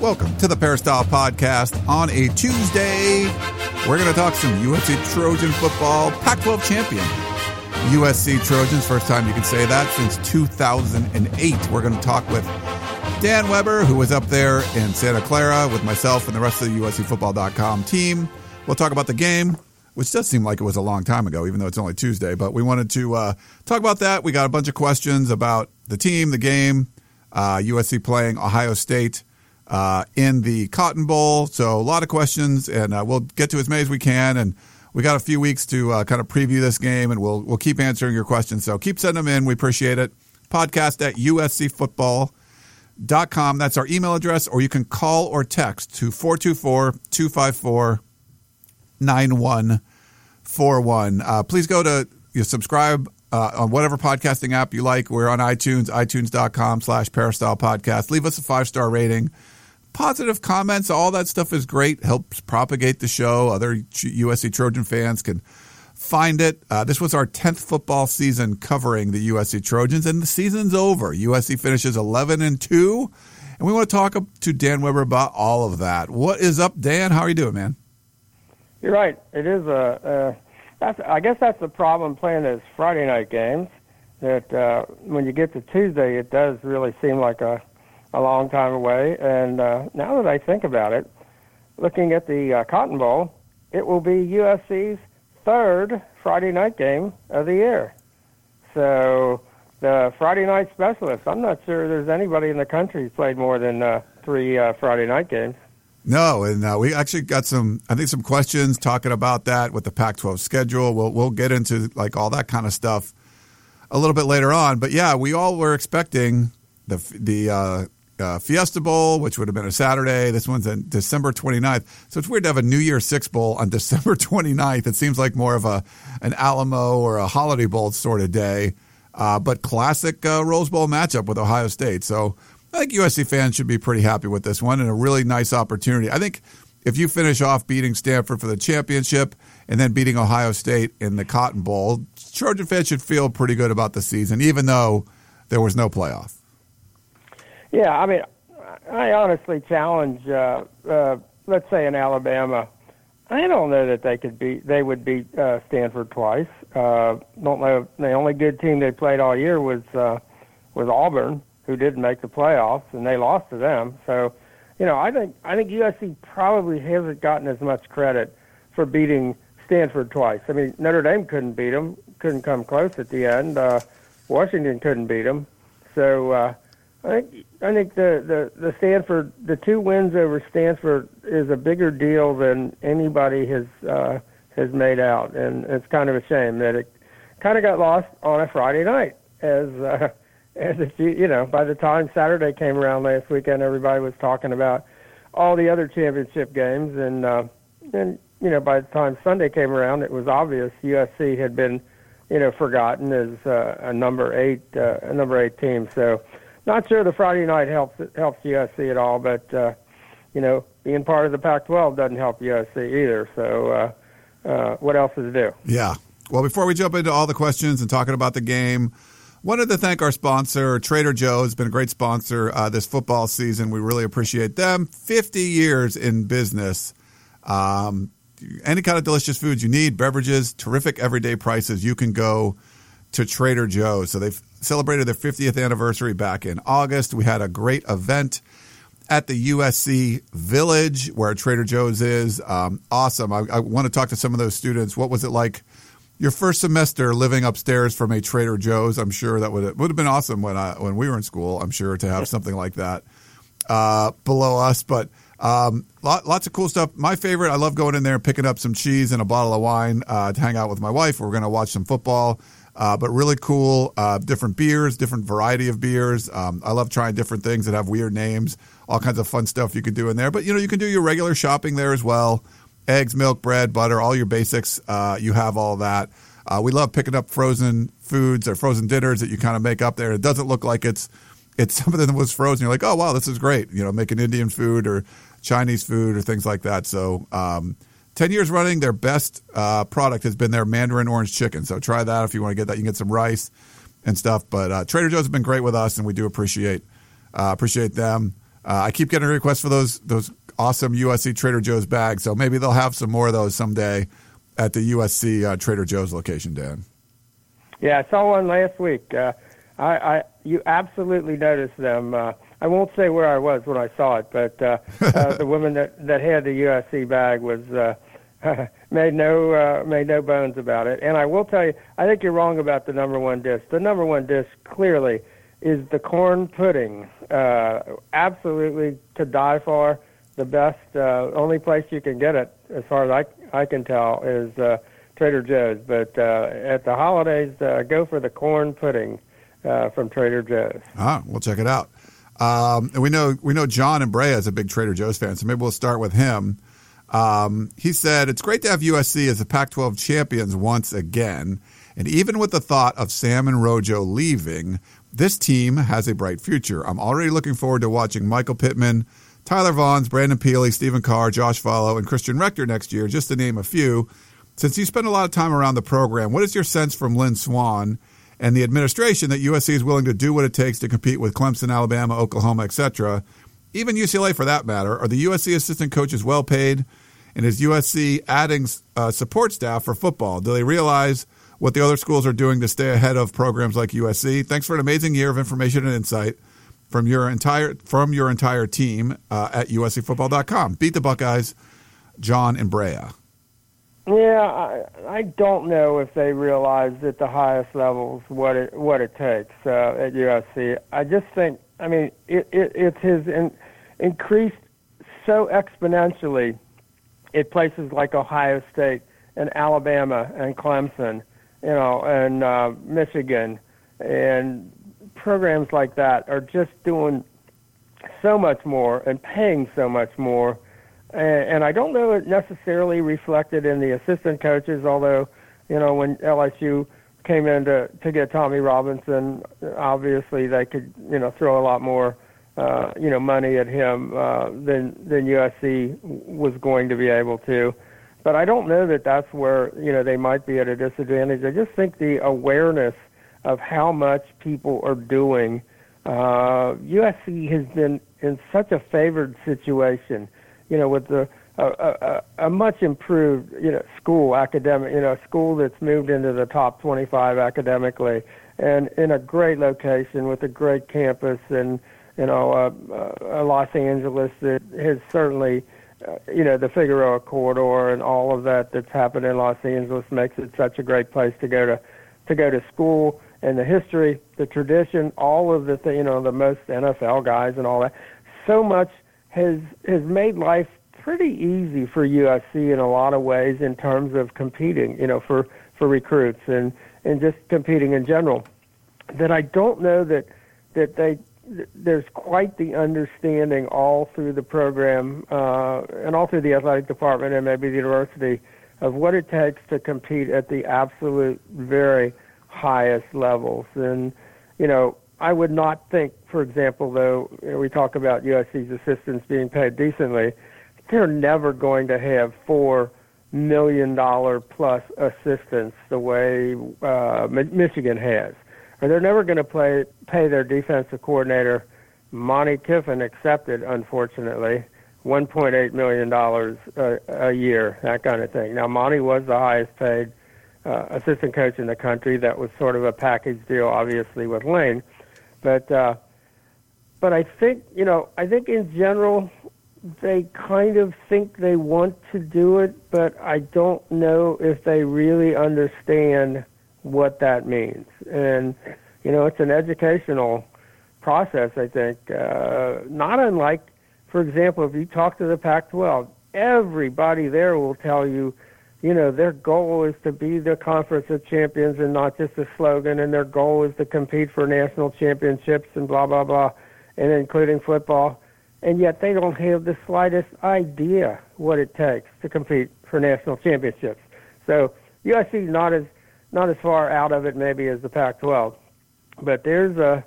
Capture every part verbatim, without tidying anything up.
Welcome to the Peristyle Podcast on a Tuesday. We're going to talk some U S C Trojan football, Pac twelve champion. U S C Trojans, first time you can say that since two thousand eight. We're going to talk with Dan Weber, who was up there in Santa Clara with myself and the rest of the U S C football dot com team. We'll talk about the game, which does seem like it was a long time ago, even though it's only Tuesday. But we wanted to uh, talk about that. We got a bunch of questions about the team, the game, Uh, U S C playing Ohio State uh, in the Cotton Bowl. So a lot of questions, and uh, we'll get to as many as we can. And we got a few weeks to uh, kind of preview this game, and we'll we'll keep answering your questions. So keep sending them in. We appreciate it. Podcast at U S C football dot com. That's our email address, or you can call or text to four two four, two five four, nine one four one. Uh, please go to you subscribe Uh, on whatever podcasting app you like. We're on iTunes, i tunes dot com slash peristyle podcast. Leave us a five-star rating. Positive comments, all that stuff is great. Helps propagate the show. Other U S C Trojan fans can find it. Uh, this was our tenth football season covering the U S C Trojans, and the season's over. U S C finishes eleven and two, and we want to talk to Dan Weber about all of that. What is up, Dan? How are you doing, man? You're right. It is a... a That's, I guess that's the problem playing those Friday night games, that uh, when you get to Tuesday, it does really seem like a, a long time away. And uh, now that I think about it, looking at the uh, Cotton Bowl, it will be U S C's third Friday night game of the year. So the Friday night specialist, I'm not sure there's anybody in the country who's played more than uh, three uh, Friday night games. No, and uh, we actually got some, I think, some questions talking about that with the Pac twelve schedule. We'll we'll get into like all that kind of stuff a little bit later on. But yeah, we all were expecting the the uh, uh, Fiesta Bowl, which would have been a Saturday. This one's on December twenty-ninth, so it's weird to have a New Year's Six Bowl on December twenty-ninth. It seems like more of a an Alamo or a Holiday Bowl sort of day, uh, but classic uh, Rose Bowl matchup with Ohio State. So I think U S C fans should be pretty happy with this one and a really nice opportunity. I think if you finish off beating Stanford for the championship and then beating Ohio State in the Cotton Bowl, Trojan fans should feel pretty good about the season, even though there was no playoff. Yeah, I mean, I honestly challenge, uh, uh, let's say, in Alabama. I don't know that they could beat, they would beat uh, Stanford twice. Uh, don't know. The only good team they played all year was uh, was Auburn, who didn't make the playoffs, and they lost to them. So, you know, I think I think U S C probably hasn't gotten as much credit for beating Stanford twice. I mean, Notre Dame couldn't beat them, couldn't come close at the end. Uh, Washington couldn't beat them. So uh, I think I think the, the, the Stanford, the two wins over Stanford is a bigger deal than anybody has uh, has made out, and it's kind of a shame that it kind of got lost on a Friday night as uh, – And, if you, you know, by the time Saturday came around last weekend, everybody was talking about all the other championship games. And, uh, and you know, by the time Sunday came around, it was obvious U S C had been, you know, forgotten as uh, a number eight uh, a number eight team. So not sure the Friday night helps helps U S C at all. But, uh, you know, being part of the Pac twelve doesn't help U S C either. So uh, uh, what else is there? Yeah. Well, before we jump into all the questions and talking about the game, wanted to thank our sponsor, Trader Joe's. Been a great sponsor uh, this football season. We really appreciate them. fifty years in business. Um, any kind of delicious foods you need, beverages, terrific everyday prices, you can go to Trader Joe's. So they've celebrated their fiftieth anniversary back in August. We had a great event at the U S C Village where Trader Joe's is. Um, awesome. I, I want to talk to some of those students. What was it like? Your first semester living upstairs from a Trader Joe's. I'm sure that would have, would have been awesome when I, when we were in school, I'm sure, to have something like that uh, below us. But um, lot, lots of cool stuff. My favorite, I love going in there and picking up some cheese and a bottle of wine uh, to hang out with my wife. We're going to watch some football. Uh, but really cool, uh, different beers, different variety of beers. Um, I love trying different things that have weird names, all kinds of fun stuff you can do in there. But, you know, you can do your regular shopping there as well. Eggs, milk, bread, butter, all your basics. Uh, you have all that. Uh, we love picking up frozen foods or frozen dinners that you kind of make up there. It doesn't look like it's it's something that was frozen. You're like, oh, wow, this is great. You know, making Indian food or Chinese food or things like that. So um, ten years running, their best uh, product has been their Mandarin Orange Chicken. So try that if you want to get that. You can get some rice and stuff. But uh, Trader Joe's has been great with us, and we do appreciate uh, appreciate them. Uh, I keep getting requests for those those awesome U S C Trader Joe's bags, so maybe they'll have some more of those someday at the U S C uh, Trader Joe's location, Dan. Yeah, I saw one last week. Uh, I, I you absolutely noticed them. Uh, I won't say where I was when I saw it, but uh, uh, the woman that, that had the U S C bag was uh, made no uh, made no bones about it. And I will tell you, I think you're wrong about the number one dish. The number one dish clearly is the corn pudding, uh, absolutely to die for, the best, uh, only place you can get it, as far as I, I can tell, is uh, Trader Joe's. But uh, at the holidays, uh, go for the corn pudding uh, from Trader Joe's. Ah, we'll check it out. Um, and we know we know John Embrea is a big Trader Joe's fan, so maybe we'll start with him. Um, he said, it's great to have U S C as the Pac twelve champions once again, and even with the thought of Sam and Rojo leaving, this team has a bright future. I'm already looking forward to watching Michael Pittman, Tyler Vaughn, Brandon Peely, Stephen Carr, Josh Follow, and Christian Rector next year, just to name a few. Since you spend a lot of time around the program, what is your sense from Lynn Swan and the administration that U S C is willing to do what it takes to compete with Clemson, Alabama, Oklahoma, et cetera, even U C L A for that matter? Are the U S C assistant coaches well paid? And is U S C adding uh, support staff for football? Do they realize what the other schools are doing to stay ahead of programs like U S C? Thanks for an amazing year of information and insight from your entire from your entire team uh, at U S C football dot com. Beat the Buckeyes, John Embrea. Yeah, I, I don't know if they realize at the highest levels what it what it takes uh, at U S C. I just think, I mean, it it, it has in, increased so exponentially at places like Ohio State and Alabama and Clemson, you know, and uh, Michigan, and programs like that are just doing so much more and paying so much more. And, and I don't know it necessarily reflected in the assistant coaches, although, you know, when L S U came in to, to get Tommy Robinson, obviously they could, you know, throw a lot more, uh, you know, money at him uh, than, than U S C was going to be able to. But I don't know that that's where, you know, they might be at a disadvantage. I just think the awareness of how much people are doing. Uh, U S C has been in such a favored situation, you know, with the, uh, uh, a much improved, you know, school academic, you know, school that's moved into the top twenty-five academically and in a great location with a great campus and, you know, a, a Los Angeles that has certainly, Uh, you know, the Figueroa corridor and all of that that's happened in Los Angeles makes it such a great place to go to, to go to school, and the history, the tradition, all of the, th- you know, the most N F L guys and all that. So much has, has made life pretty easy for U S C in a lot of ways in terms of competing, you know, for, for recruits and, and just competing in general, that I don't know that, that they, there's quite the understanding all through the program uh, and all through the athletic department and maybe the university of what it takes to compete at the absolute very highest levels. And, you know, I would not think, for example, though, you know, we talk about U S C's assistants being paid decently, they're never going to have four million dollars plus assistants the way uh, Michigan has. Or they're never going to play, pay their defensive coordinator, Monty Kiffin accepted, unfortunately, one point eight million dollars a, a year, that kind of thing. Now, Monty was the highest paid uh, assistant coach in the country. That was sort of a package deal, obviously, with Lane. But uh, but I think, you know, I think in general they kind of think they want to do it, but I don't know if they really understand what that means. And, you know, it's an educational process, I think. Uh, not unlike, for example, if you talk to the Pac twelve, everybody there will tell you, you know, their goal is to be the conference of champions and not just a slogan, and their goal is to compete for national championships and blah, blah, blah, and including football. And yet they don't have the slightest idea what it takes to compete for national championships. So U S C is not as, not as far out of it maybe as the Pac twelve. But there's a,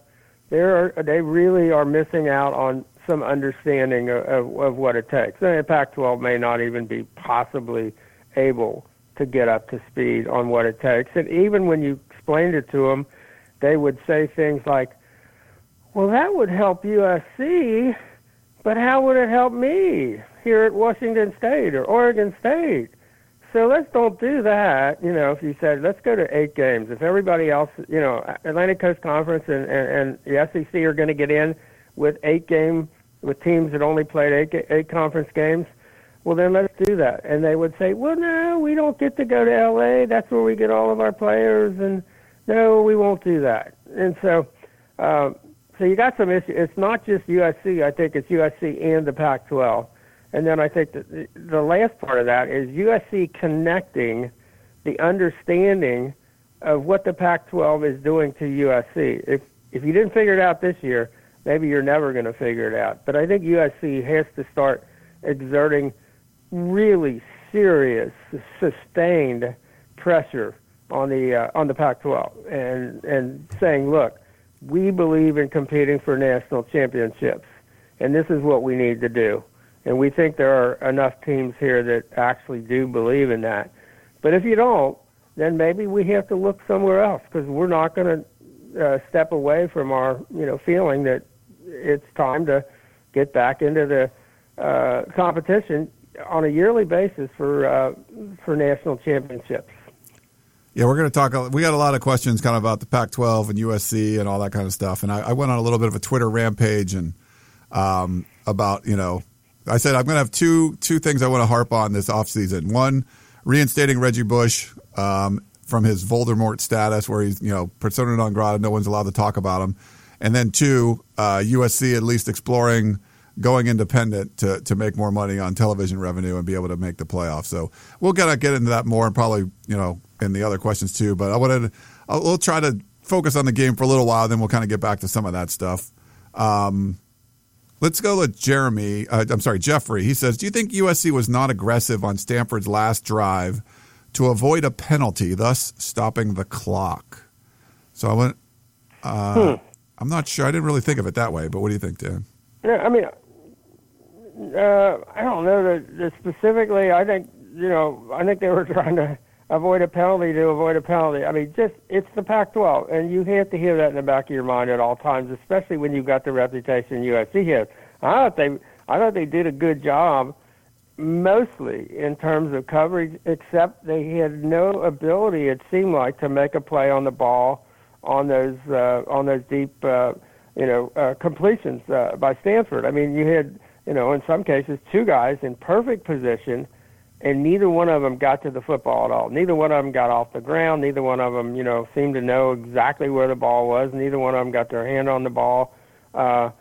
there are, they really are missing out on some understanding of, of, of what it takes. I mean, Pac twelve may not even be possibly able to get up to speed on what it takes. And even when you explained it to them, they would say things like, well, that would help U S C, but how would it help me here at Washington State or Oregon State? So let's don't do that. You know, if you said, let's go to eight games, if everybody else, you know, Atlantic Coast Conference and, and, and the S E C are going to get in with eight game, with teams that only played eight, eight conference games, well, then let's do that. And they would say, well, no, we don't get to go to L A. That's where we get all of our players. And no, we won't do that. And so um, so you got some issues. It's not just U S C. I think it's U S C and the Pac twelve. And then I think that the, the last part of that is U S C connecting the understanding of what the Pac twelve is doing to U S C. If, if you didn't figure it out this year, maybe you're never going to figure it out. But I think U S C has to start exerting really serious, sustained pressure on the uh, on the Pac twelve, and and saying, look, we believe in competing for national championships, and this is what we need to do. And we think there are enough teams here that actually do believe in that. But if you don't, then maybe we have to look somewhere else, because we're not going to uh, step away from our, you know, feeling that it's time to get back into the uh, competition on a yearly basis for uh, for national championships. Yeah, we're going to talk. We got a lot of questions kind of about the Pac twelve and U S C and all that kind of stuff. And I, I went on a little bit of a Twitter rampage and um, about, you know, I said I'm going to have two two things I want to harp on this offseason. One, reinstating Reggie Bush um, from his Voldemort status, where he's, you know, persona non grata, no one's allowed to talk about him. And then two, uh, U S C at least exploring going independent to, to make more money on television revenue and be able to make the playoffs. So we'll get get into that more, and probably, you know, in the other questions too. But I wanted to, I'll, we'll try to focus on the game for a little while, then we'll kind of get back to some of that stuff. Um, let's go with Jeremy. Uh, I'm sorry, Jeffrey. He says, do you think U S C was not aggressive on Stanford's last drive to avoid a penalty, thus stopping the clock? So I went, uh, hmm. I'm not sure. I didn't really think of it that way, but what do you think, Dan? Yeah, I mean, Uh, I don't know that, that specifically. I think, you know, I think they were trying to avoid a penalty to avoid a penalty. I mean, just, it's the Pac twelve, and you have to hear that in the back of your mind at all times, especially when you've got the reputation U S C has. I thought they, I thought they did a good job, mostly in terms of coverage, except they had no ability, it seemed like, to make a play on the ball on those uh, on those deep, uh, you know, uh, completions uh, by Stanford. I mean, you had, you know, in some cases, two guys in perfect position, and neither one of them got to the football at all. Neither one of them got off the ground. Neither one of them, you know, seemed to know exactly where the ball was. Neither one of them got their hand on the ball. Uh,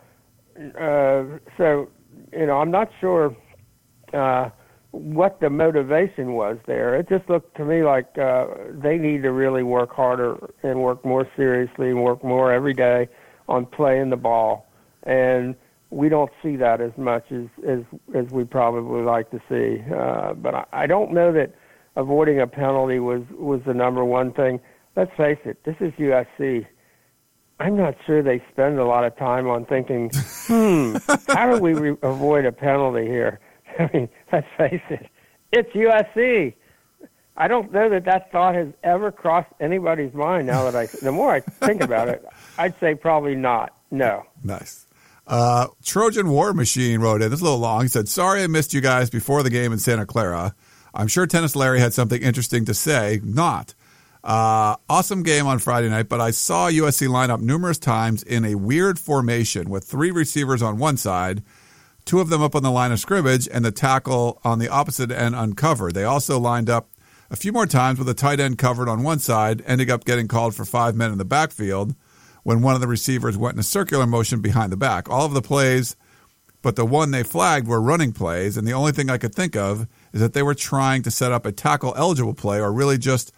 uh, so, you know, I'm not sure uh, what the motivation was there. It just looked to me like uh, they need to really work harder and work more seriously and work more every day on playing the ball. And we don't see that as much as, as, as we probably like to see. Uh, but I, I don't know that avoiding a penalty was, was the number one thing. Let's face it, this is U S C. I'm not sure they spend a lot of time on thinking, hmm, how do we re- avoid a penalty here? I mean, let's face it, it's U S C. I don't know that that thought has ever crossed anybody's mind now that I, the more I think about it, I'd say probably not. No. Nice. Uh, Trojan War Machine wrote in. It's a little long. He said, sorry I missed you guys before the game in Santa Clara. I'm sure Tennis Larry had something interesting to say. Not. Uh, awesome game on Friday night, but I saw U S C line up numerous times in a weird formation with three receivers on one side, two of them up on the line of scrimmage, and the tackle on the opposite end uncovered. They also lined up a few more times with a tight end covered on one side, ending up getting called for five men in the backfield when one of the receivers went in a circular motion behind the back. All of the plays, but the one they flagged were running plays, and the only thing I could think of is that they were trying to set up a tackle-eligible play, or really just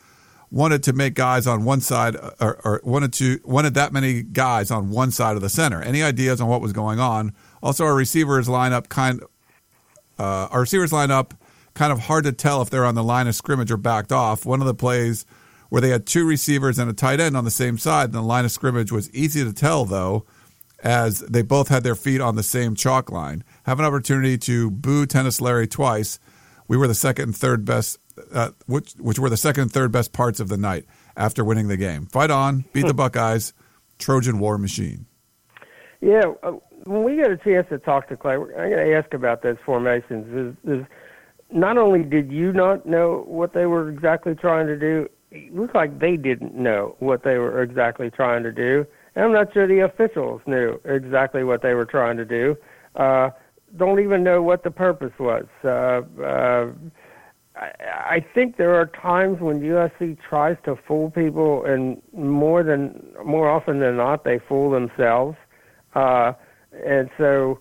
wanted to make guys on one side, or, or wanted to wanted that many guys on one side of the center. Any ideas on what was going on? Also, our receivers line up kind uh, our receivers line up kind of hard to tell if they're on the line of scrimmage or backed off. One of the plays where they had two receivers and a tight end on the same side, and the line of scrimmage was easy to tell, though, as they both had their feet on the same chalk line. Have an opportunity to boo Tennis Larry twice. We were the second and third best, uh, which which were the second and third best parts of the night after winning the game. Fight on, beat the Buckeyes, Trojan War Machine. Yeah, uh, when we get a chance to talk to Clay, I'm going to ask about those formations. Is, is not only did you not know what they were exactly trying to do, it looked like they didn't know what they were exactly trying to do. And I'm not sure the officials knew exactly what they were trying to do. Uh, don't even know what the purpose was. Uh, uh, I, I think there are times when U S C tries to fool people, and more than more often than not, they fool themselves. Uh, and so,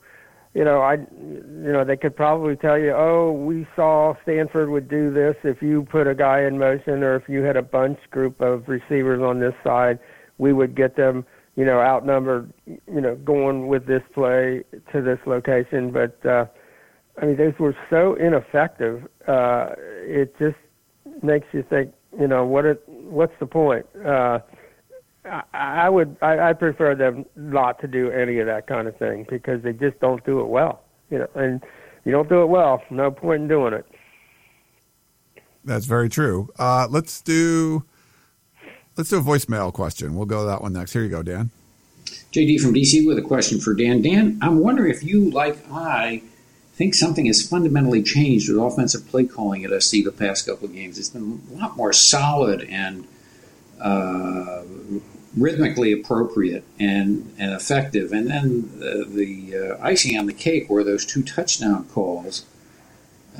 you know, I, you know, they could probably tell you, oh, we saw Stanford would do this if you put a guy in motion, or if you had a bunch group of receivers on this side, we would get them, you know, outnumbered, you know, going with this play to this location. But, uh, I mean, those were so ineffective. Uh, it just makes you think, you know, what? It, what's the point? Uh, I, I would, I, I prefer them not to do any of that kind of thing, because they just don't do it well, you know, and you don't do it well, no point in doing it. That's very true. Uh, let's do... Let's do a voicemail question. We'll go to that one next. Here you go, Dan. J D from D C with a question for Dan. Dan, I'm wondering if you, like I, think something has fundamentally changed with offensive play calling at S C the past couple of games. It's been a lot more solid and uh, rhythmically appropriate and, and effective. And then the, the uh, icing on the cake were those two touchdown calls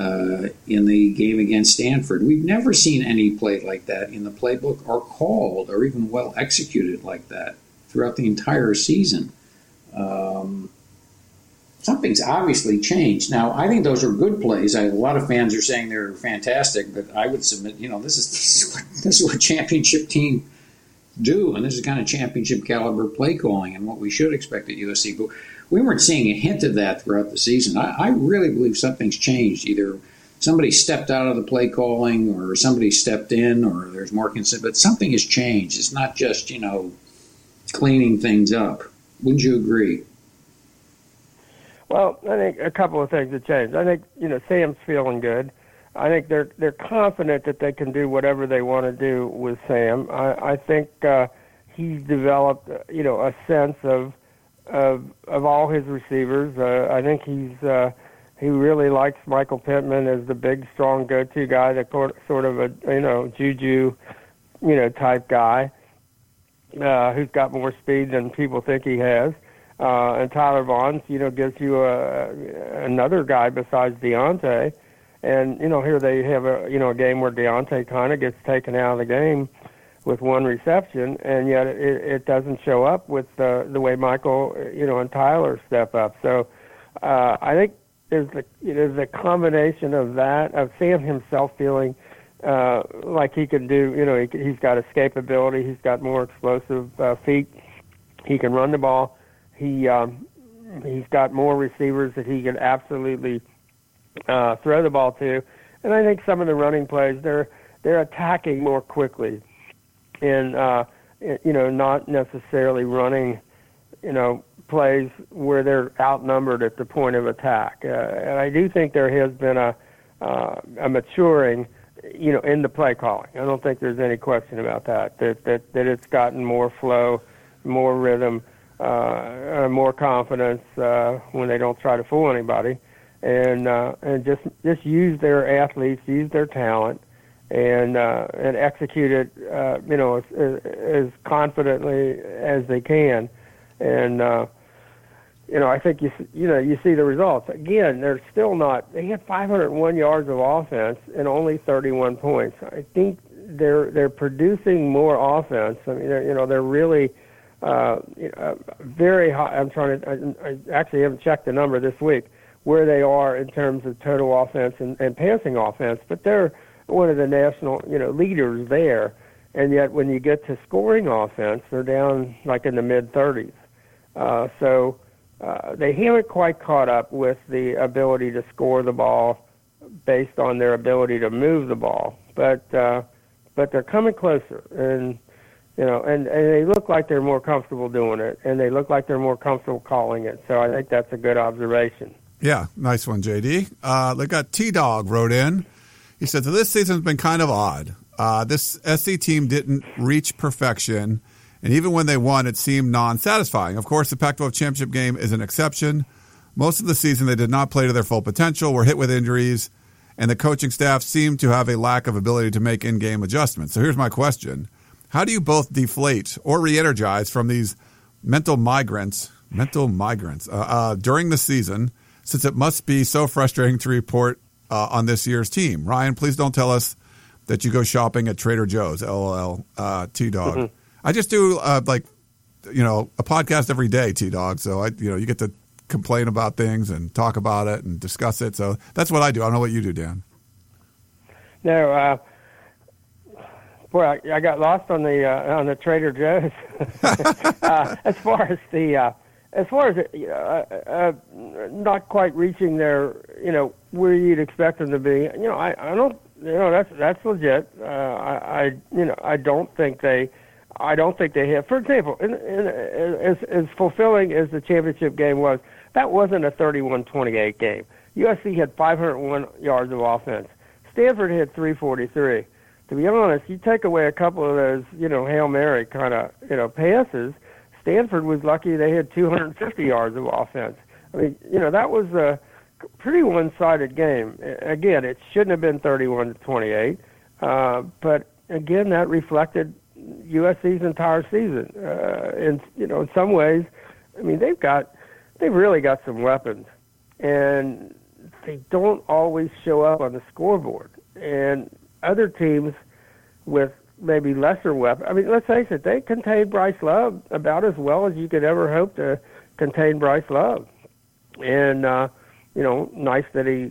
Uh, in the game against Stanford. We've never seen any play like that in the playbook, or called, or even well executed like that throughout the entire season. Um, something's obviously changed. Now, I think those are good plays. I, a lot of fans are saying they're fantastic, but I would submit, you know, this is, this is, what, this is what championship teams do, and this is kind of championship caliber play calling and what we should expect at U S C. But we weren't seeing a hint of that throughout the season. I, I really believe something's changed. Either somebody stepped out of the play calling, or somebody stepped in, or there's more consent. But something has changed. It's not just, you know, cleaning things up. Wouldn't you agree? Well, I think a couple of things have changed. I think, you know, Sam's feeling good. I think they're they're confident that they can do whatever they want to do with Sam. I, I think uh, he's developed, you know, a sense of Of, of all his receivers. Uh, I think he's uh, he really likes Michael Pittman as the big, strong go-to guy, the sort of a, you know, juju, you know, type guy uh, who's got more speed than people think he has. Uh, and Tyler Vaughn, you know, gives you a, another guy besides Deontay. And, you know, here they have a, you know, a game where Deontay kind of gets taken out of the game with one reception, and yet it, it doesn't show up with the, the way Michael, you know, and Tyler step up. So uh, I think there's the there's a combination of that, of Sam himself feeling uh, like he can do, you know, he, he's got escapability, he's got more explosive uh, feet, he can run the ball, he um, he's got more receivers that he can absolutely uh, throw the ball to, and I think some of the running plays they're they're attacking more quickly. And, uh, you know, not necessarily running, you know, plays where they're outnumbered at the point of attack. Uh, and I do think there has been a uh, a maturing, you know, in the play calling. I don't think there's any question about that, that, that, that it's gotten more flow, more rhythm, uh, more confidence uh, when they don't try to fool anybody. And uh, and just just use their athletes, use their talent, and uh, and execute it, uh, you know, as, as confidently as they can. And, uh, you know, I think, you you know, you see the results. Again, they're still not – they had five hundred one yards of offense and only thirty-one points. I think they're they're producing more offense. I mean, you know, they're really uh, you know, very high. I'm trying to. I, I actually haven't checked the number this week where they are in terms of total offense and, and passing offense, but they're one of the national, you know, leaders there. And yet, when you get to scoring offense, they're down like in the mid thirties. Uh, so uh, they haven't quite caught up with the ability to score the ball based on their ability to move the ball. But uh, but they're coming closer, and you know, and, and they look like they're more comfortable doing it, and they look like they're more comfortable calling it. So I think that's a good observation. Yeah, nice one, J D. Uh, they got T-Dog wrote in. He said, so this season's been kind of odd. Uh, this S C team didn't reach perfection, and even when they won, it seemed non-satisfying. Of course, the Pac twelve championship game is an exception. Most of the season, they did not play to their full potential, were hit with injuries, and the coaching staff seemed to have a lack of ability to make in-game adjustments. So here's my question. How do you both deflate or re-energize from these mental migrants, mental migrants, uh, uh, during the season, since it must be so frustrating to report uh, on this year's team? Ryan, please don't tell us that you go shopping at Trader Joe's, LOL, uh, T-Dog. Mm-hmm. I just do, uh, like, you know, a podcast every day, T-Dog. So, I, you know, you get to complain about things and talk about it and discuss it. So that's what I do. I don't know what you do, Dan. No, uh, boy, I, I got lost on the uh, on the Trader Joe's. uh, as far as the, uh, as far as uh, uh, not quite reaching their, you know, where you'd expect them to be, you know, I, I don't, You know that's that's legit. Uh, I, I you know I don't think they, I don't think they have. For example, in, in, in, as as fulfilling as the championship game was, that wasn't a thirty-one twenty-eight game. U S C had five hundred one yards of offense. Stanford had three forty-three. To be honest, you take away a couple of those you know Hail Mary kind of you know passes. Stanford was lucky they had two hundred fifty yards of offense. I mean you know that was a pretty one-sided game. Again, it shouldn't have been thirty-one to twenty-eight, uh, but again, that reflected U S C's entire season. Uh, and you know, in some ways, I mean, they've got, they've really got some weapons, and they don't always show up on the scoreboard. And other teams with maybe lesser weapons, I mean, let's face it, they contained Bryce Love about as well as you could ever hope to contain Bryce Love, and. Uh, You know, nice that he,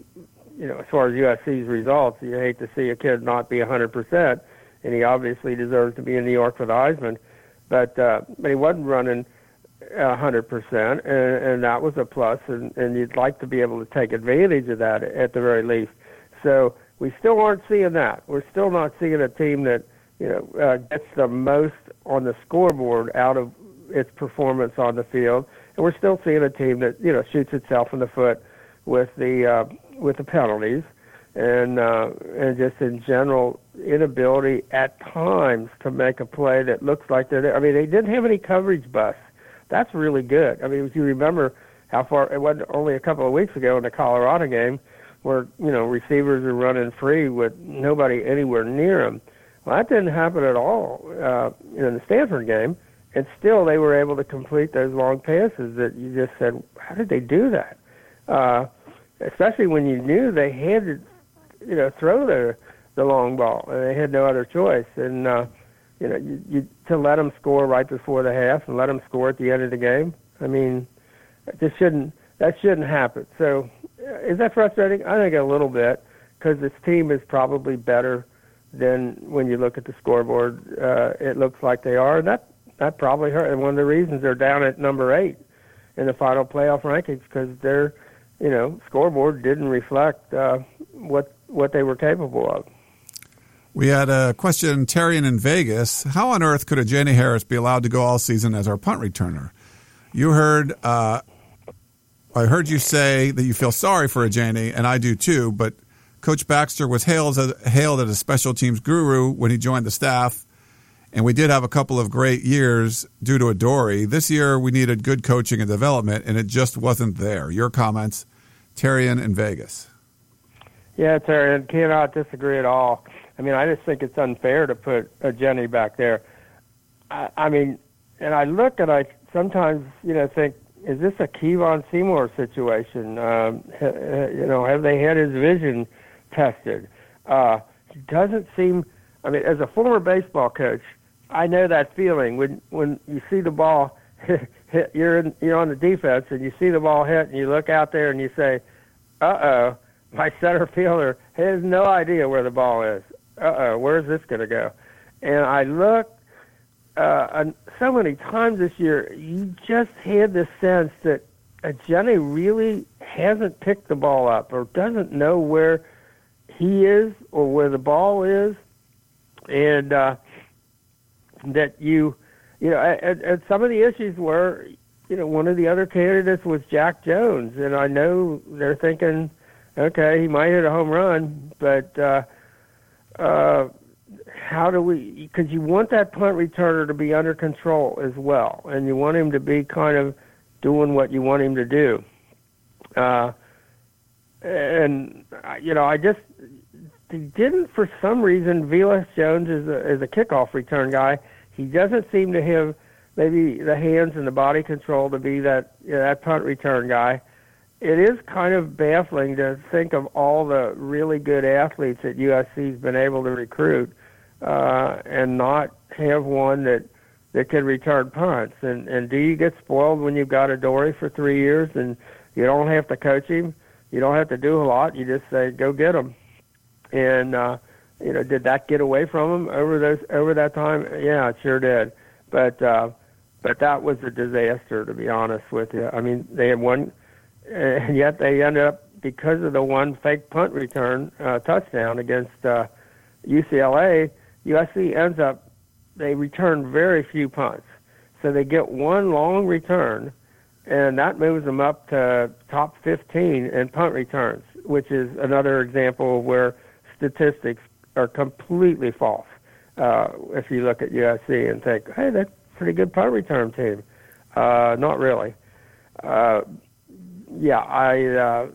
you know, as far as U S C's results, you hate to see a kid not be one hundred percent, and he obviously deserves to be in New York for the Heisman, but uh, but he wasn't running one hundred percent, and, and that was a plus, and, and you'd like to be able to take advantage of that at the very least. So we still aren't seeing that. We're still not seeing a team that, you know, uh, gets the most on the scoreboard out of its performance on the field, and we're still seeing a team that, you know, shoots itself in the foot with the uh, with the penalties and uh, and just in general inability at times to make a play that looks like they're there. I mean, they didn't have any coverage busts. That's really good. I mean, if you remember how far it wasn't only a couple of weeks ago in the Colorado game where you know receivers are running free with nobody anywhere near them. Well, that didn't happen at all uh, in the Stanford game, and still they were able to complete those long passes that you just said, how did they do that? Uh, especially when you knew they had to, you know, throw their, the long ball, and they had no other choice. And, uh, you know, you, you, to let them score right before the half and let them score at the end of the game, I mean, it just shouldn't, that shouldn't happen. So is that frustrating? I think a little bit, because this team is probably better than when you look at the scoreboard. Uh, it looks like they are, and that, that probably hurt. And one of the reasons they're down at number eight in the final playoff rankings, because they're, you know, scoreboard didn't reflect uh, what what they were capable of. We had a question, Terrian in Vegas. How on earth could Ajani Harris be allowed to go all season as our punt returner? You heard, uh, I heard you say that you feel sorry for Ajani, and I do too, but Coach Baxter was hailed as, hailed as a special teams guru when he joined the staff, and we did have a couple of great years due to Adoree. This year we needed good coaching and development, and it just wasn't there. Your comments, Terrian in Vegas. Yeah, Terrian, cannot disagree at all. I mean, I just think it's unfair to put Ajani back there. I, I mean, and I look and I sometimes, you know, think, is this a Kevon Seymour situation? Um, you know, have they had his vision tested? Uh, he doesn't seem, I mean, as a former baseball coach, I know that feeling when when you see the ball, you're in, you're on the defense and you see the ball hit and you look out there and you say, "Uh-oh, my center fielder has no idea where the ball is. Uh-oh, where's this going to go?" And I looked uh, so many times this year. You just had this sense that Ajani really hasn't picked the ball up or doesn't know where he is or where the ball is, and uh, that you, you know, and, and some of the issues were, you know, one of the other candidates was Jack Jones, and I know they're thinking, okay, he might hit a home run, but uh, uh, how do we? Because you want that punt returner to be under control as well, and you want him to be kind of doing what you want him to do. Uh, and, you know, I just didn't, for some reason, Velas Jones is a, is a kickoff return guy. He doesn't seem to have maybe the hands and the body control to be that, you know, that punt return guy. It is kind of baffling to think of all the really good athletes that U S C's been able to recruit uh, and not have one that that can return punts. And, and do you get spoiled when you've got a Dory for three years and you don't have to coach him? You don't have to do a lot. You just say, go get him. And, uh, you know, did that get away from him over those over that time? Yeah, it sure did. But uh, but that was a disaster, to be honest with you. I mean, they had one, and yet they ended up, because of the one fake punt return uh, touchdown against uh, U C L A, U S C ends up, they return very few punts. So they get one long return, and that moves them up to top fifteen in punt returns, which is another example where statistics are completely false. Uh, if you look at U S C and think, hey, that's a pretty good punt return team. Uh, not really. Uh, yeah, I. Uh,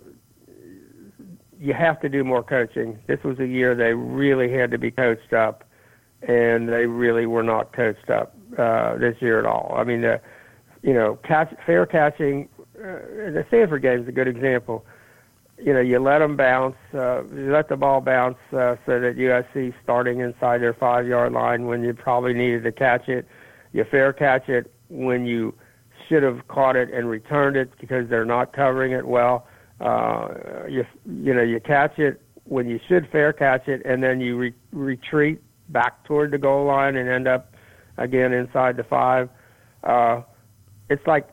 you have to do more coaching. This was a year they really had to be coached up. And they really were not coached up uh, this year at all. I mean, uh, you know, catch, fair catching. Uh, the Stanford game is a good example. You know, you let them bounce, uh, you let the ball bounce uh, so that U S C starting inside their five-yard line when you probably needed to catch it. You fair catch it when you should have caught it and returned it because they're not covering it well. Uh, you you know, you catch it when you should fair catch it, and then you re- retreat back toward the goal line and end up again inside the five. Uh, it's like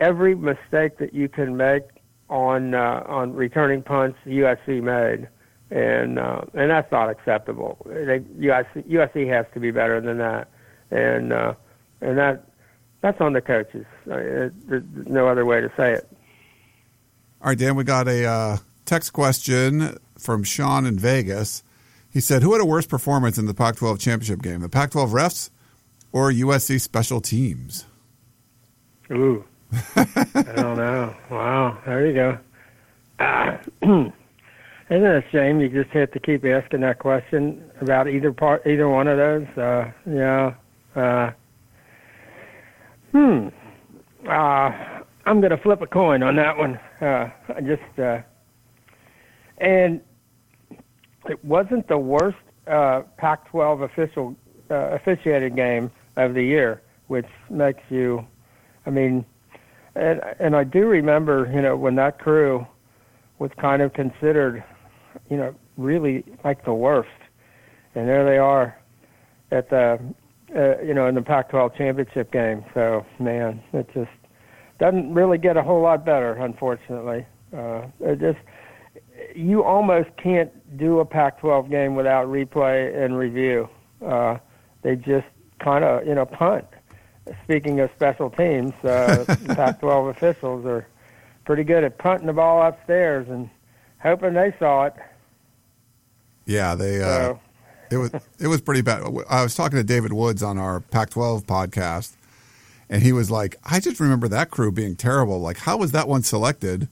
every mistake that you can make on uh, on returning punts, U S C made, and uh, and that's not acceptable. They, U S C, U S C has to be better than that, and uh, and that that's on the coaches. There's no other way to say it. All right, Dan, we got a uh, text question from Sean in Vegas. He said, who had a worse performance in the Pac twelve championship game, the Pac twelve refs or U S C special teams? Ooh. I don't know. Wow. There you go. Uh, isn't it a shame you just have to keep asking that question about either part, either one of those? Uh, yeah. Uh, hmm. Uh, I'm going to flip a coin on that one. Uh, I just uh, – and – it wasn't the worst uh, Pac twelve official uh, officiated game of the year, which makes you, I mean, and and I do remember, you know, when that crew was kind of considered, you know, really like the worst, and there they are at the, uh, you know, in the Pac twelve championship game. So, man, it just doesn't really get a whole lot better, unfortunately. Uh, it just. You almost can't do a Pac twelve game without replay and review. Uh, they just kind of, you know, punt. Speaking of special teams, uh, Pac twelve officials are pretty good at punting the ball upstairs and hoping they saw it. Yeah, they. Uh, so. it was it was pretty bad. I was talking to David Woods on our Pac twelve podcast, and he was like, "I just remember that crew being terrible. Like, how was that one selected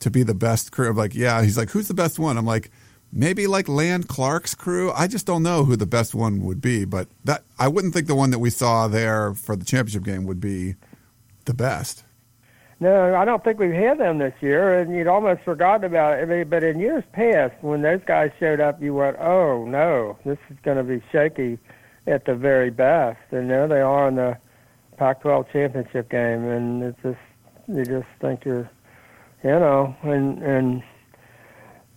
to be the best crew?" I'm like, yeah. He's like, who's the best one? I'm like, maybe like Land Clark's crew. I just don't know who the best one would be, but that I wouldn't think the one that we saw there for the championship game would be the best. No, I don't think we've had them this year, and you'd almost forgotten about it. I mean, but in years past, when those guys showed up, you went, oh, no, this is going to be shaky. at the very best, and there they are in the Pac twelve championship game, and it's just you just think you're, you know, and and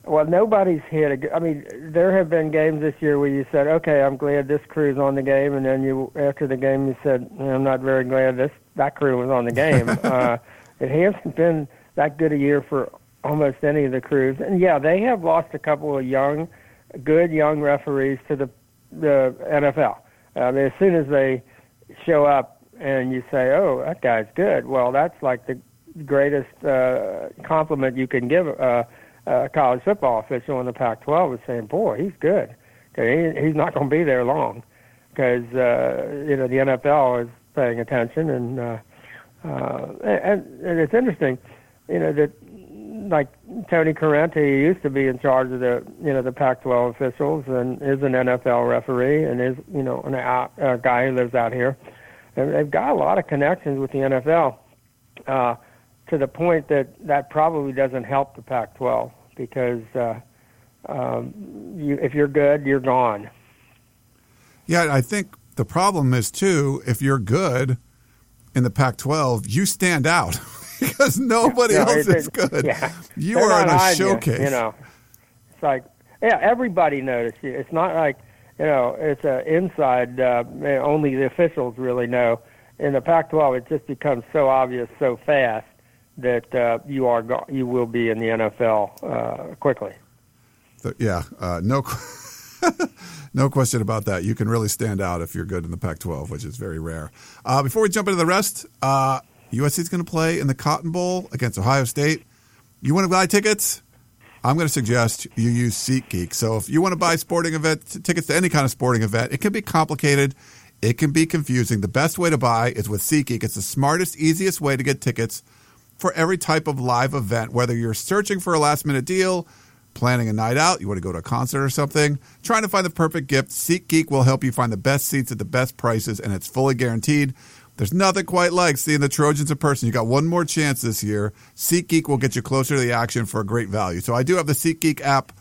well, nobody's hit a, I mean, there have been games this year where you said, okay, I'm glad this crew's on the game, and then you after the game you said, I'm not very glad this that crew was on the game. uh, it hasn't been that good a year for almost any of the crews, and yeah, they have lost a couple of young, good young referees to the the N F L. I mean, as soon as they show up and you say, "Oh, that guy's good," well, that's like the greatest uh, compliment you can give a, a college football official in the Pac twelve is saying, "Boy, he's good." He, he's not going to be there long because uh, you know the N F L is paying attention, and uh, uh, and, and it's interesting, you know that. Like Tony Corrente, who used to be in charge of the, you know, the Pac twelve officials, and is an N F L referee, and is, you know, an out, a guy who lives out here, and they've got a lot of connections with the N F L, uh, to the point that that probably doesn't help the Pac twelve because uh, um, you, if you're good, you're gone. Yeah, I think the problem is too, if you're good in the Pac twelve, you stand out. Because nobody yeah, else is good. Yeah. You They're are in a showcase. You, you know, it's like, yeah, everybody noticed you. It's not like, you know, it's an inside, uh, only the officials really know. In the Pac twelve, it just becomes so obvious so fast that uh, you are go- you will be in the N F L uh, quickly. So, yeah, uh, no no question about that. You can really stand out if you're good in the Pac twelve, which is very rare. Uh, before we jump into the rest, uh, U S C is going to play in the Cotton Bowl against Ohio State. You want to buy tickets? I'm going to suggest you use SeatGeek. So if you want to buy sporting event tickets to any kind of sporting event, it can be complicated. It can be confusing. The best way to buy is with SeatGeek. It's the smartest, easiest way to get tickets for every type of live event, whether you're searching for a last-minute deal, planning a night out, you want to go to a concert or something, trying to find the perfect gift. SeatGeek will help you find the best seats at the best prices, and it's fully guaranteed. There's nothing quite like seeing the Trojans in person. You got one more chance this year. SeatGeek will get you closer to the action for a great value. So I do have the SeatGeek app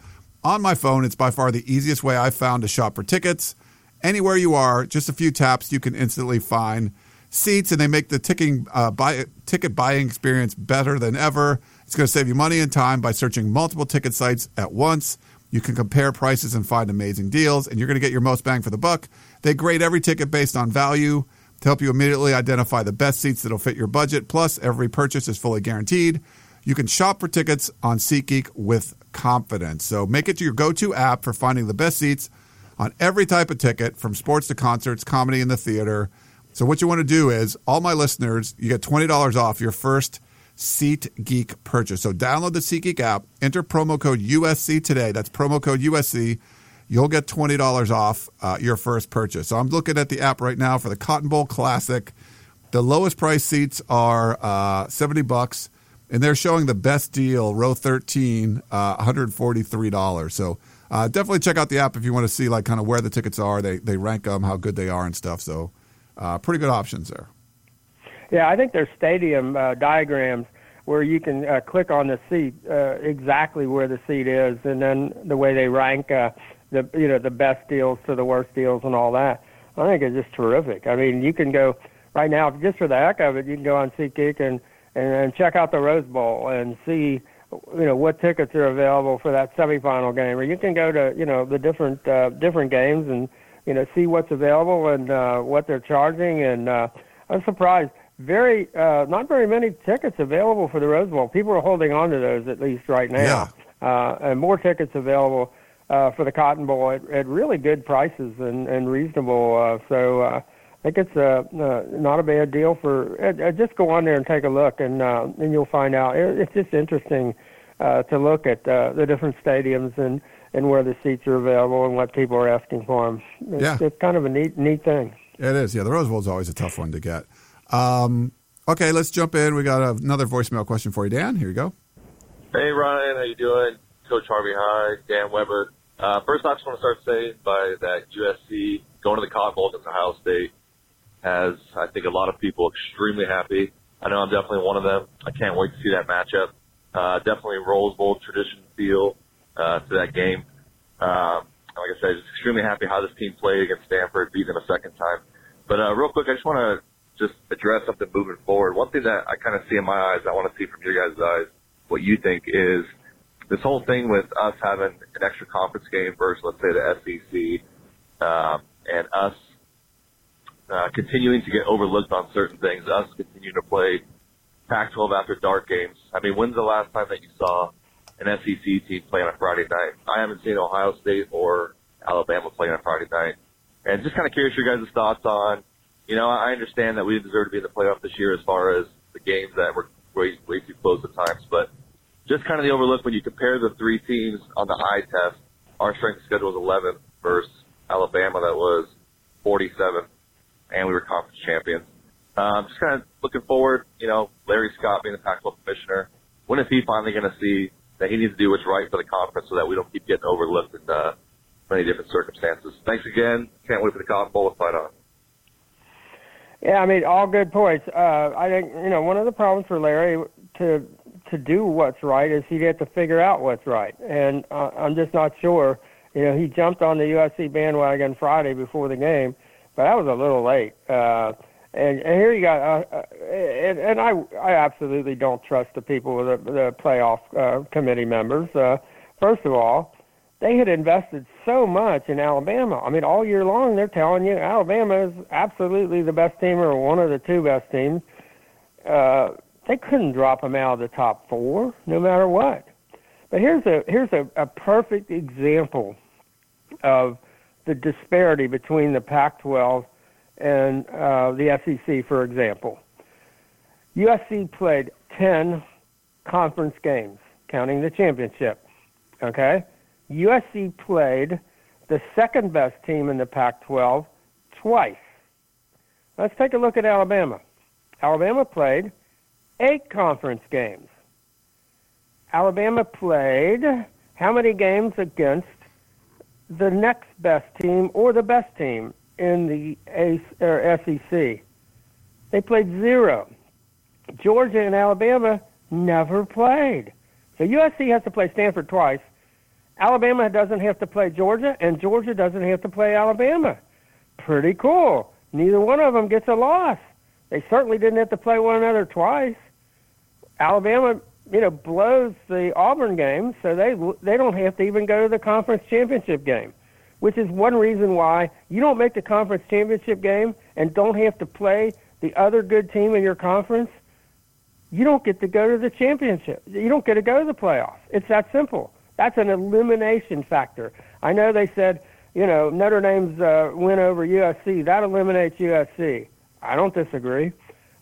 on my phone. It's by far the easiest way I've found to shop for tickets. Anywhere you are, just a few taps, you can instantly find seats, and they make the ticking, uh, buy, ticket buying experience better than ever. It's going to save you money and time by searching multiple ticket sites at once. You can compare prices and find amazing deals, and you're going to get your most bang for the buck. They grade every ticket based on value to help you immediately identify the best seats that'll fit your budget. Plus, every purchase is fully guaranteed. You can shop for tickets on SeatGeek with confidence. So make it your go-to app for finding the best seats on every type of ticket, from sports to concerts, comedy, and the theater. So what you want to do is, all my listeners, you get twenty dollars off your first SeatGeek purchase. So download the SeatGeek app, enter promo code U S C today. That's promo code U S C. You'll get twenty dollars off uh, your first purchase. So I'm looking at the app right now for the Cotton Bowl Classic. The lowest price seats are uh, seventy bucks, and they're showing the best deal, row thirteen, uh, one hundred forty-three dollars. So uh, definitely check out the app if you want to see like kind of where the tickets are. They they rank them, how good they are and stuff. So uh, pretty good options there. Yeah, I think there's stadium uh, diagrams where you can uh, click on the seat, uh, exactly where the seat is, and then the way they rank uh, – the you know the best deals to the worst deals and all that. I think it's just terrific. I mean, you can go right now just for the heck of it. You can go on SeatGeek and, and and check out the Rose Bowl and see you know what tickets are available for that semifinal game. Or you can go to you know the different uh, different games and you know see what's available and uh, what they're charging. And uh, I'm surprised, very uh, not very many tickets available for the Rose Bowl. People are holding on to those at least right now. Yeah. Uh, and more tickets available Uh, for the Cotton Bowl at, at really good prices and, and reasonable. Uh, so uh, I think it's uh, uh, not a bad deal for uh, – just go on there and take a look, and uh, and you'll find out. It, it's just interesting uh, to look at uh, the different stadiums and, and where the seats are available and what people are asking for them. It's, yeah. it's kind of a neat neat thing. It is. Yeah, the Rose Bowl is always a tough one to get. Um, okay, let's jump in. We got another voicemail question for you, Dan. Here you go. Hey, Ryan. How you doing? Coach Harvey High, Dan Weber. Uh, first, I just want to start saying by that U S C going to the Cotton Bowl against Ohio State has, I think, a lot of people extremely happy. I know I'm definitely one of them. I can't wait to see that matchup. Uh, definitely Rose Bowl tradition feel, uh, to that game. Um, like I said, just extremely happy how this team played against Stanford, beat them a second time. But uh, real quick, I just want to just address something moving forward. One thing that I kind of see in my eyes, I want to see from your guys' eyes, what you think is this whole thing with us having an extra conference game versus, let's say, the S E C, um, and us uh, continuing to get overlooked on certain things, us continuing to play Pac twelve after dark games. I mean, when's the last time that you saw an S E C team play on a Friday night? I haven't seen Ohio State or Alabama play on a Friday night. And just kind of curious your guys' thoughts on, you know, I understand that we deserve to be in the playoff this year as far as the games that were way, way too close at times, but just kind of the overlook when you compare the three teams on the eye test. Our strength of schedule was eleven versus Alabama that was forty-seven, and we were conference champions. Um, just kind of looking forward, you know, Larry Scott being the Pac twelve commissioner. When is he finally going to see that he needs to do what's right for the conference so that we don't keep getting overlooked in uh, many different circumstances? Thanks again. Can't wait for the Cotton Bowl to fight on. Yeah, I mean, all good points. Uh, I think, you know, one of the problems for Larry to to do what's right is he'd have to figure out what's right. And uh, I'm just not sure. You know, he jumped on the U S C bandwagon Friday before the game, but that was a little late. Uh, and, and here you got, uh, and, and I, I absolutely don't trust the people, the, the playoff uh, committee members. Uh, first of all, they had invested so much in Alabama. I mean, all year long they're telling you Alabama is absolutely the best team or one of the two best teams. Uh, they couldn't drop them out of the top four no matter what. But here's a here's a, a perfect example of the disparity between the Pac twelve and uh, the S E C, for example. U S C played ten conference games, counting the championship, okay? U S C played the second-best team in the Pac twelve twice. Let's take a look at Alabama. Alabama played eight conference games. Alabama played how many games against the next best team or the best team in the S E C? They played zero. Georgia and Alabama never played. So U S C has to play Stanford twice. Alabama doesn't have to play Georgia, and Georgia doesn't have to play Alabama. Pretty cool. Neither one of them gets a loss. They certainly didn't have to play one another twice. Alabama, you know, blows the Auburn game, so they they don't have to even go to the conference championship game, which is one reason why you don't make the conference championship game and don't have to play the other good team in your conference. You don't get to go to the championship. You don't get to go to the playoffs. It's that simple. That's an elimination factor. I know they said, you know, Notre Dame's uh, win over U S C. That eliminates U S C. I don't disagree.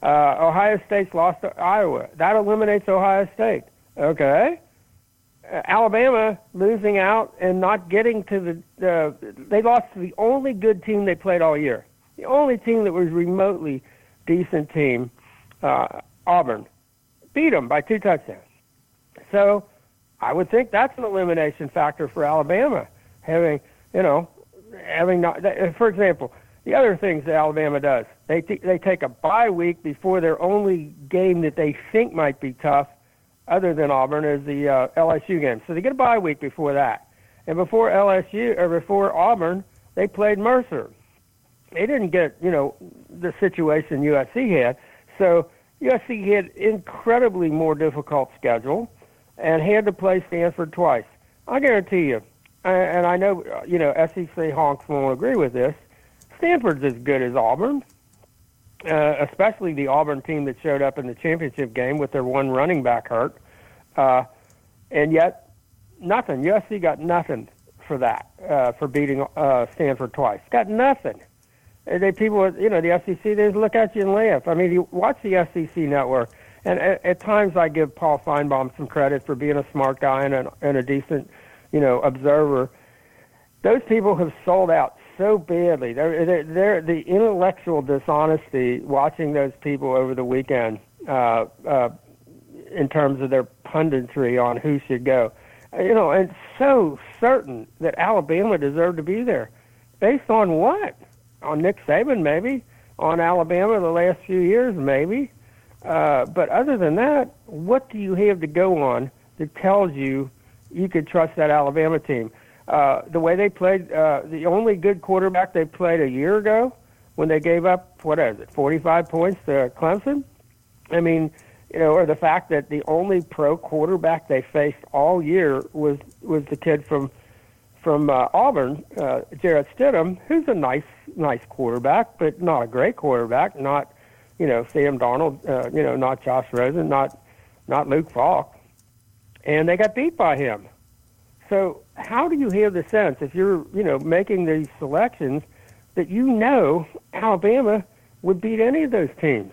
Uh, Ohio State's loss to Iowa. That eliminates Ohio State. Okay. Uh, Alabama losing out and not getting to the uh, – they lost to the only good team they played all year, the only team that was remotely decent team, uh, Auburn. Beat them by two touchdowns. So – I would think that's an elimination factor for Alabama, having, you know, having not, for example, the other things that Alabama does, they t- they take a bye week before their only game that they think might be tough, other than Auburn, is the uh, L S U game. So they get a bye week before that. And before L S U, or before Auburn, they played Mercer. They didn't get, you know, the situation U S C had. So U S C had incredibly more difficult schedule and had to play Stanford twice. I guarantee you, and I know, you know, S E C honks won't agree with this, Stanford's as good as Auburn, uh, especially the Auburn team that showed up in the championship game with their one running back hurt. Uh, and yet, nothing. U S C got nothing for that, uh, for beating uh, Stanford twice. Got nothing. They people, you know, the S E C, they just look at you and laugh. I mean, you watch the S E C network. And at, at times I give Paul Feinbaum some credit for being a smart guy and a, and a decent, you know, observer. Those people have sold out so badly. They're, they're, they're the intellectual dishonesty watching those people over the weekend uh, uh, in terms of their punditry on who should go. You know, and so certain that Alabama deserved to be there. Based on what? On Nick Saban, maybe? On Alabama the last few years, maybe? Uh, but other than that, what do you have to go on that tells you you could trust that Alabama team? uh, the way they played, uh, the only good quarterback they played a year ago when they gave up, what is it, forty-five points to Clemson? I mean, you know, or the fact that the only pro quarterback they faced all year was, was the kid from from uh, Auburn, uh, Jarrett Stidham, who's a nice, nice quarterback, but not a great quarterback, not, you know, Sam Darnold, uh, you know, not Josh Rosen, not not Luke Falk. And they got beat by him. So how do you have the sense, if you're, you know, making these selections, that you know Alabama would beat any of those teams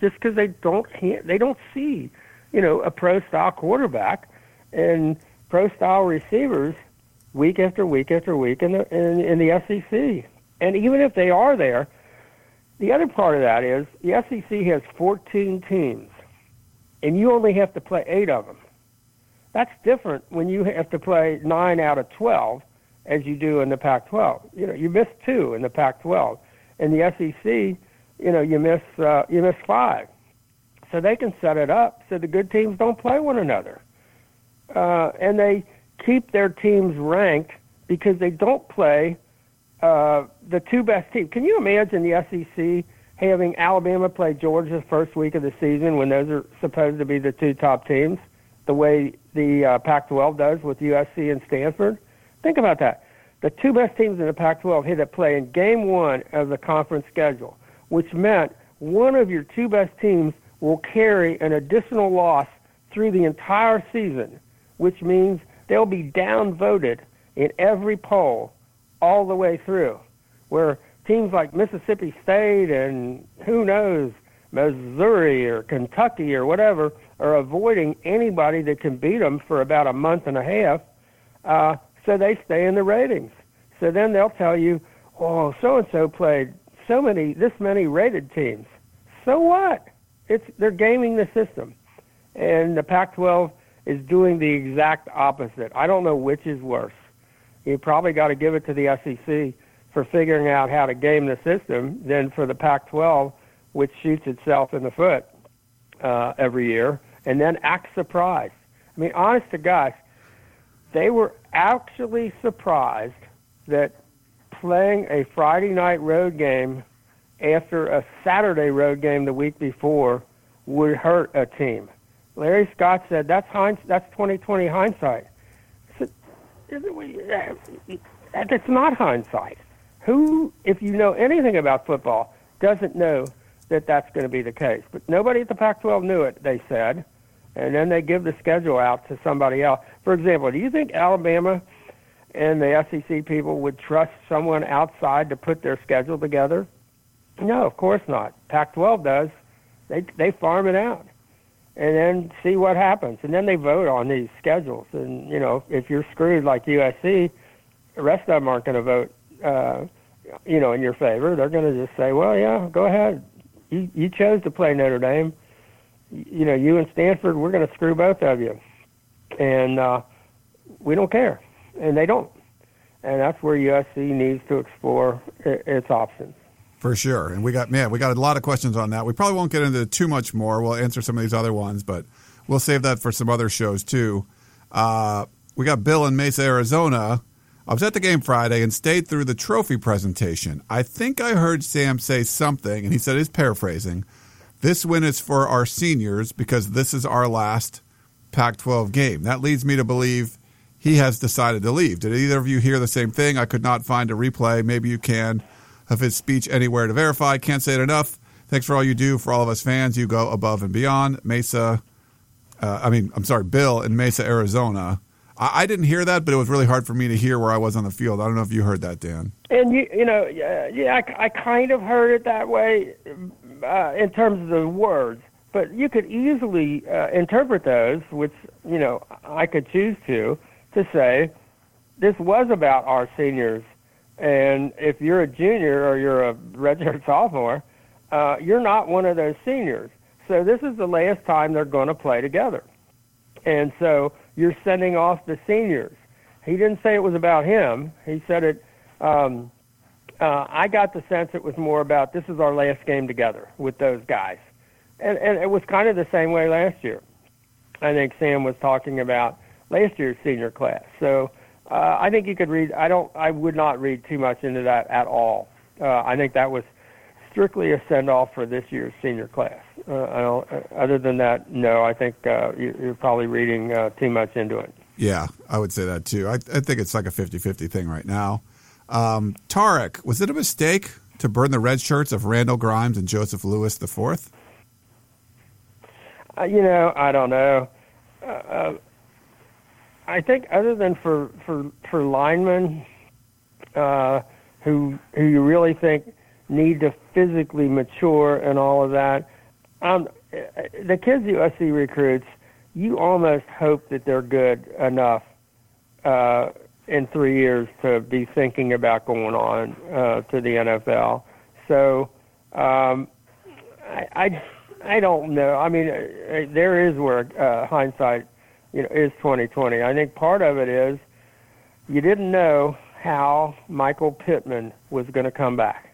just because they don't they don't see, you know, a pro-style quarterback and pro-style receivers week after week after week in the, in, in the S E C. And even if they are there, the other part of that is the S E C has fourteen teams, and you only have to play eight of them. That's different when you have to play nine out of twelve, as you do in the Pac twelve. You know, you miss two in the Pac twelve. In the S E C, you know, you miss uh, you miss five. So they can set it up so the good teams don't play one another. Uh, and they keep their teams ranked because they don't play uh, the two best teams. Can you imagine the S E C having Alabama play Georgia first week of the season when those are supposed to be the two top teams, the way the uh, Pac twelve does with U S C and Stanford? Think about that. The two best teams in the Pac twelve hit a play in game one of the conference schedule, which meant one of your two best teams will carry an additional loss through the entire season, which means they'll be downvoted in every poll all the way through, where teams like Mississippi State and who knows, Missouri or Kentucky or whatever are avoiding anybody that can beat them for about a month and a half, uh, so they stay in the ratings. So then they'll tell you, oh, so-and-so played so many, this many rated teams. So what? It's they're gaming the system. And the Pac twelve is doing the exact opposite. I don't know which is worse. You probably got to give it to the S E C for figuring out how to game the system than for the Pac twelve, which shoots itself in the foot uh, every year, and then acts surprised. I mean, honest to gosh, they were actually surprised that playing a Friday night road game after a Saturday road game the week before would hurt a team. Larry Scott said, that's hind- that's twenty twenty hindsight. I said, it's not hindsight. Who, if you know anything about football, doesn't know that that's going to be the case? But nobody at the Pac twelve knew it, they said. And then they give the schedule out to somebody else. For example, do you think Alabama and the S E C people would trust someone outside to put their schedule together? No, of course not. Pac twelve does. They they farm it out and then see what happens. And then they vote on these schedules. And, you know, if you're screwed like U S C, the rest of them aren't going to vote, uh, you know, in your favor. They're going to just say, well, yeah, go ahead. You, you chose to play Notre Dame. You know, you and Stanford, we're going to screw both of you. And uh, we don't care. And they don't. And that's where U S C needs to explore its options. For sure. And we got, man, we got a lot of questions on that. We probably won't get into too much more. We'll answer some of these other ones, but we'll save that for some other shows too. Uh, we got Bill in Mesa, Arizona. I was at the game Friday and stayed through the trophy presentation. I think I heard Sam say something, and he said, he's paraphrasing, this win is for our seniors because this is our last Pac twelve game. That leads me to believe he has decided to leave. Did either of you hear the same thing? I could not find a replay. Maybe you can of his speech anywhere to verify. Can't say it enough. Thanks for all you do for all of us fans. You go above and beyond. Mesa, uh, I mean, I'm sorry, Bill in Mesa, Arizona. I didn't hear that, but it was really hard for me to hear where I was on the field. I don't know if you heard that, Dan. And, you you know, yeah, yeah I, I kind of heard it that way uh, in terms of the words. But you could easily uh, interpret those, which, you know, I could choose to, to say this was about our seniors. And if you're a junior or you're a redshirt sophomore, uh, you're not one of those seniors. So this is the last time they're going to play together. And so you're sending off the seniors. He didn't say it was about him. He said it, um, uh, I got the sense it was more about this is our last game together with those guys. And, and it was kind of the same way last year. I think Sam was talking about last year's senior class. So Uh, I think you could read. I don't. I would not read too much into that at all. Uh, I think that was strictly a send-off for this year's senior class. Uh, I don't, other than that, no. I think uh, you, you're probably reading uh, too much into it. Yeah, I would say that too. I, I think it's like a fifty-fifty thing right now. Um, Tarek, was it a mistake to burn the red shirts of Randall Grimes and Joseph Lewis the Fourth? Uh, you know, I don't know. Uh, I think other than for for, for linemen uh, who who you really think need to physically mature and all of that, um, the kids U S C recruits, you almost hope that they're good enough uh, in three years to be thinking about going on uh, to the N F L. So um, I, I I don't know. I mean, there is where uh, hindsight, you know, is twenty twenty. I think part of it is you didn't know how Michael Pittman was going to come back.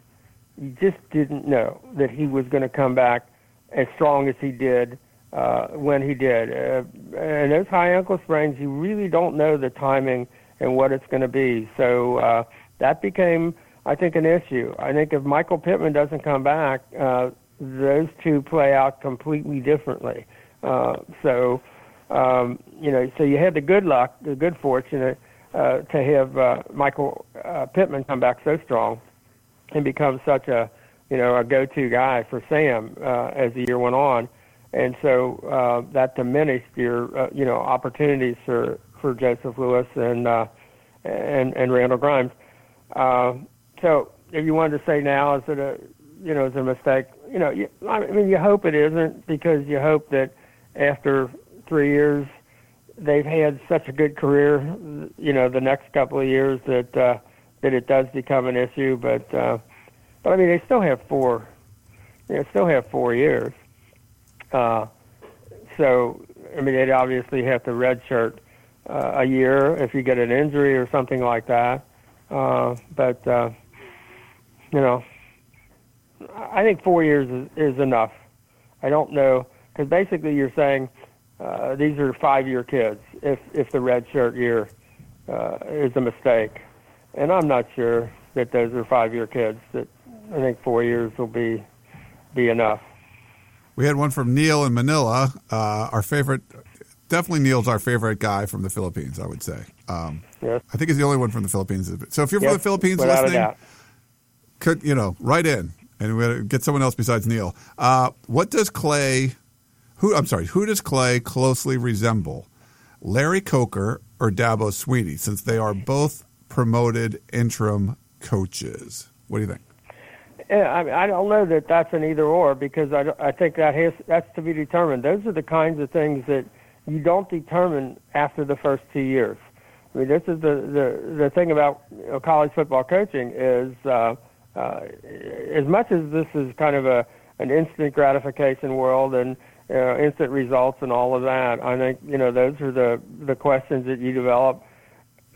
You just didn't know that he was going to come back as strong as he did uh, when he did. Uh, and those high ankle sprains, you really don't know the timing and what it's going to be. So uh, that became, I think, an issue. I think if Michael Pittman doesn't come back, uh, those two play out completely differently. Uh, so, um, you know, so you had the good luck, the good fortune uh, to have uh, Michael uh, Pittman come back so strong and become such a, you know, a go-to guy for Sam uh, as the year went on. And so uh, that diminished your, uh, you know, opportunities for, for Joseph Lewis and, uh, and, and Randall Grimes. Uh, so if you wanted to say now, is it a, you know, is it a mistake? You know, you, I mean, you hope it isn't, because you hope that after three years they've had such a good career, you know, the next couple of years that uh, that it does become an issue. But, uh, but I mean, they still have four, you know, still have four years. Uh, so, I mean, they'd obviously have to redshirt uh, a year if you get an injury or something like that. Uh, but, uh, you know, I think four years is, is enough. I don't know, because basically you're saying uh, these are five-year kids if, if the red shirt year uh, is a mistake. And I'm not sure that those are five-year kids. That I think four years will be be enough. We had one from Neil in Manila. Uh, our favorite, definitely Neil's our favorite guy from the Philippines, I would say. Um, yes. I think he's the only one from the Philippines. So if you're from yes, the Philippines listening, could, you know, write in. And we gotta get someone else besides Neil. Uh, what does Clay? Who I'm sorry. Who does Clay closely resemble? Larry Coker or Dabo Swinney? Since they are both promoted interim coaches, what do you think? Yeah, I mean, I don't know that that's an either or, because I, I think that has, that's to be determined. Those are the kinds of things that you don't determine after the first two years. I mean, this is the the, the thing about, you know, college football coaching is. Uh, Uh, as much as this is kind of a an instant gratification world and uh, instant results and all of that, I think, you know, those are the, the questions that you develop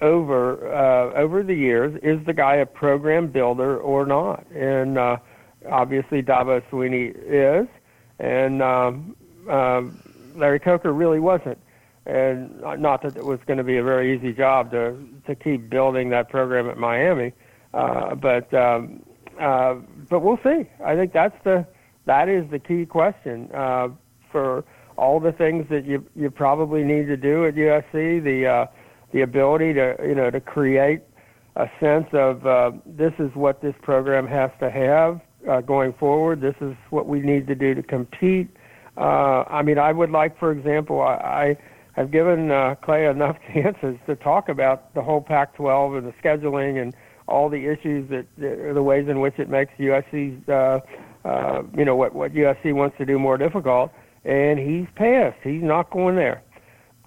over uh, over the years. Is the guy a program builder or not? And uh, obviously Dabo Swinney is, and um, um, Larry Coker really wasn't. And not that it was going to be a very easy job to to keep building that program at Miami. Uh, but um, uh, but we'll see. I think that's the that is the key question uh, for all the things that you you probably need to do at U S C. The uh, the ability to, you know, to create a sense of uh, this is what this program has to have uh, going forward. This is what we need to do to compete. Uh, I mean, I would like, for example, I, I have given uh, Clay enough chances to talk about the whole Pac twelve and the scheduling and all the issues that, the ways in which it makes U S C's, uh, uh, you know, what, what U S C wants to do more difficult, and he's passed. He's not going there.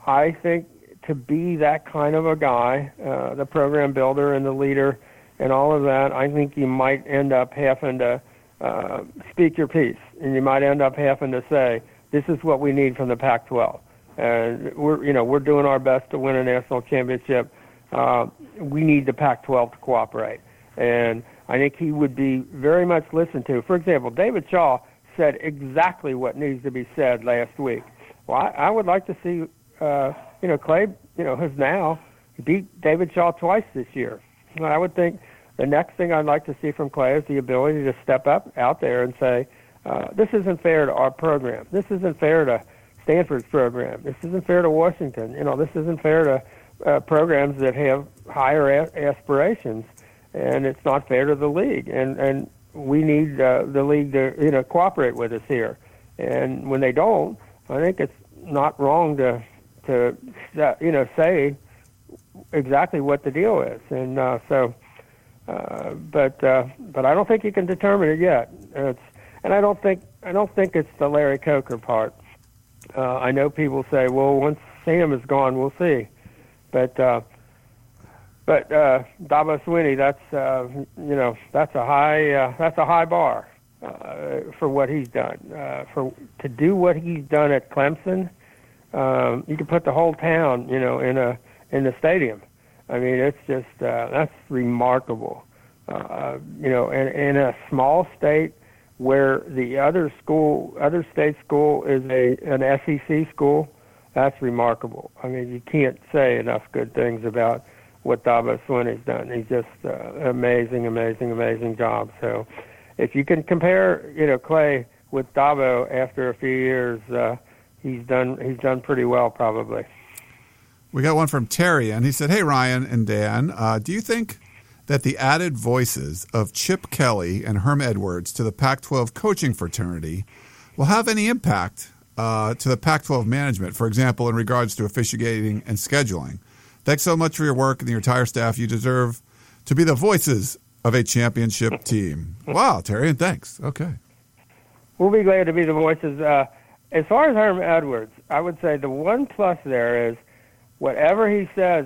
I think to be that kind of a guy, uh, the program builder and the leader and all of that, I think you might end up having to uh, speak your piece, and you might end up having to say, this is what we need from the Pac twelve. And we're, you know, we're doing our best to win a national championship. Uh, we need the Pac twelve to cooperate. And I think he would be very much listened to. For example, David Shaw said exactly what needs to be said last week. Well, I, I would like to see, uh, you know, Clay, you know, has now, beat David Shaw twice this year. And I would think the next thing I'd like to see from Clay is the ability to step up out there and say, uh, this isn't fair to our program. This isn't fair to Stanford's program. This isn't fair to Washington. You know, this isn't fair to uh, programs that have higher a- aspirations, and it's not fair to the league. And, and we need uh, the league to, you know, cooperate with us here. And when they don't, I think it's not wrong to, to you know, say exactly what the deal is. And uh, so, uh, but uh, but I don't think you can determine it yet. It's, and I don't think I don't think it's the Larry Coker part. Uh, I know people say, well, once Sam is gone, we'll see. But uh, but uh, Dabo Swinney, that's uh, you know, that's a high uh, that's a high bar. Uh, for what he's done, uh, for to do what he's done at Clemson, um, you can put the whole town, you know, in a in the stadium. I mean, it's just uh, that's remarkable, uh, you know. And in a small state where the other school, other state school is a an S E C school, that's remarkable. I mean, you can't say enough good things about what Dabo Swinney's done. He's just uh, amazing, amazing, amazing job. So. If you can compare, you know, Clay with Dabo after a few years, uh, he's done he's done pretty well probably. We got one from Terry, and he said, hey, Ryan and Dan, uh, do you think that the added voices of Chip Kelly and Herm Edwards to the Pac twelve coaching fraternity will have any impact uh, to the Pac twelve management, for example, in regards to officiating and scheduling? Thanks so much for your work and your entire staff. You deserve to be the voices of a championship team. Wow, Terry, and thanks. Okay. We'll be glad to be the voices. Uh, as far as Herm Edwards, I would say the one plus there is whatever he says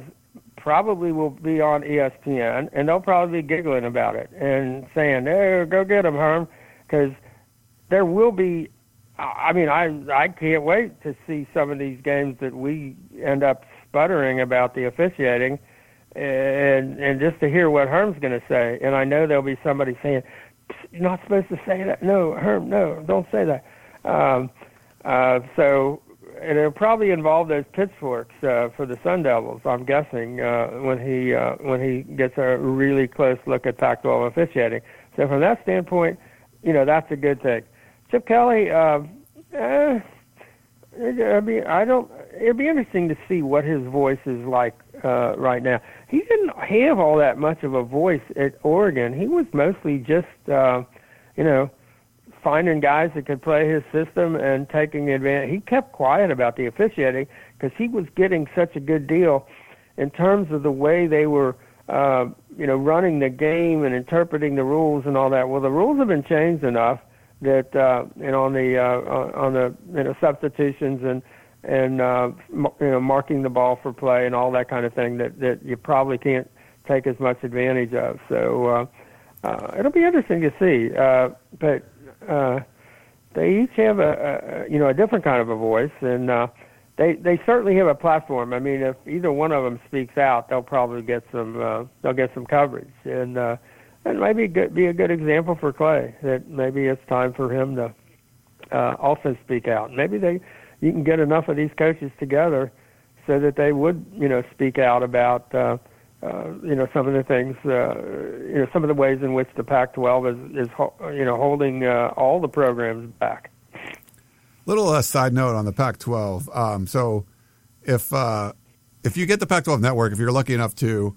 probably will be on E S P N, and they'll probably be giggling about it and saying, hey, go get him, Herm, because there will be, I mean, I, I can't wait to see some of these games that we end up sputtering about the officiating. And and just to hear what Herm's going to say, and I know there'll be somebody saying, "You're not supposed to say that." No, Herm, no, don't say that. Um, uh, so, and it'll probably involve those pitchforks uh, for the Sun Devils, I'm guessing, uh, when he uh, when he gets a really close look at Pac twelve officiating. So from that standpoint, you know, that's a good thing. Chip Kelly, uh, eh, I mean, I don't. It'd be interesting to see what his voice is like uh, right now. He didn't have all that much of a voice at Oregon. He was mostly just, uh, you know, finding guys that could play his system and taking advantage. He kept quiet about the officiating because he was getting such a good deal in terms of the way they were, uh, you know, running the game and interpreting the rules and all that. Well, the rules have been changed enough that, uh, you know, on the uh, on the you know substitutions and. and uh, you know, marking the ball for play and all that kind of thing that, that you probably can't take as much advantage of. So uh, uh, it'll be interesting to see. Uh, but uh, they each have a, a you know a different kind of a voice, and uh, they they certainly have a platform. I mean, if either one of them speaks out, they'll probably get some uh, they'll get some coverage, and uh, and maybe good, be a good example for Clay that maybe it's time for him to uh, also speak out. Maybe they. You can get enough of these coaches together so that they would, you know, speak out about, uh, uh, you know, some of the things, uh, you know, some of the ways in which the Pac twelve is, is you know, holding uh, all the programs back. Little uh, side note on the Pac twelve. Um, so if uh, if you get the Pac twelve network, if you're lucky enough to,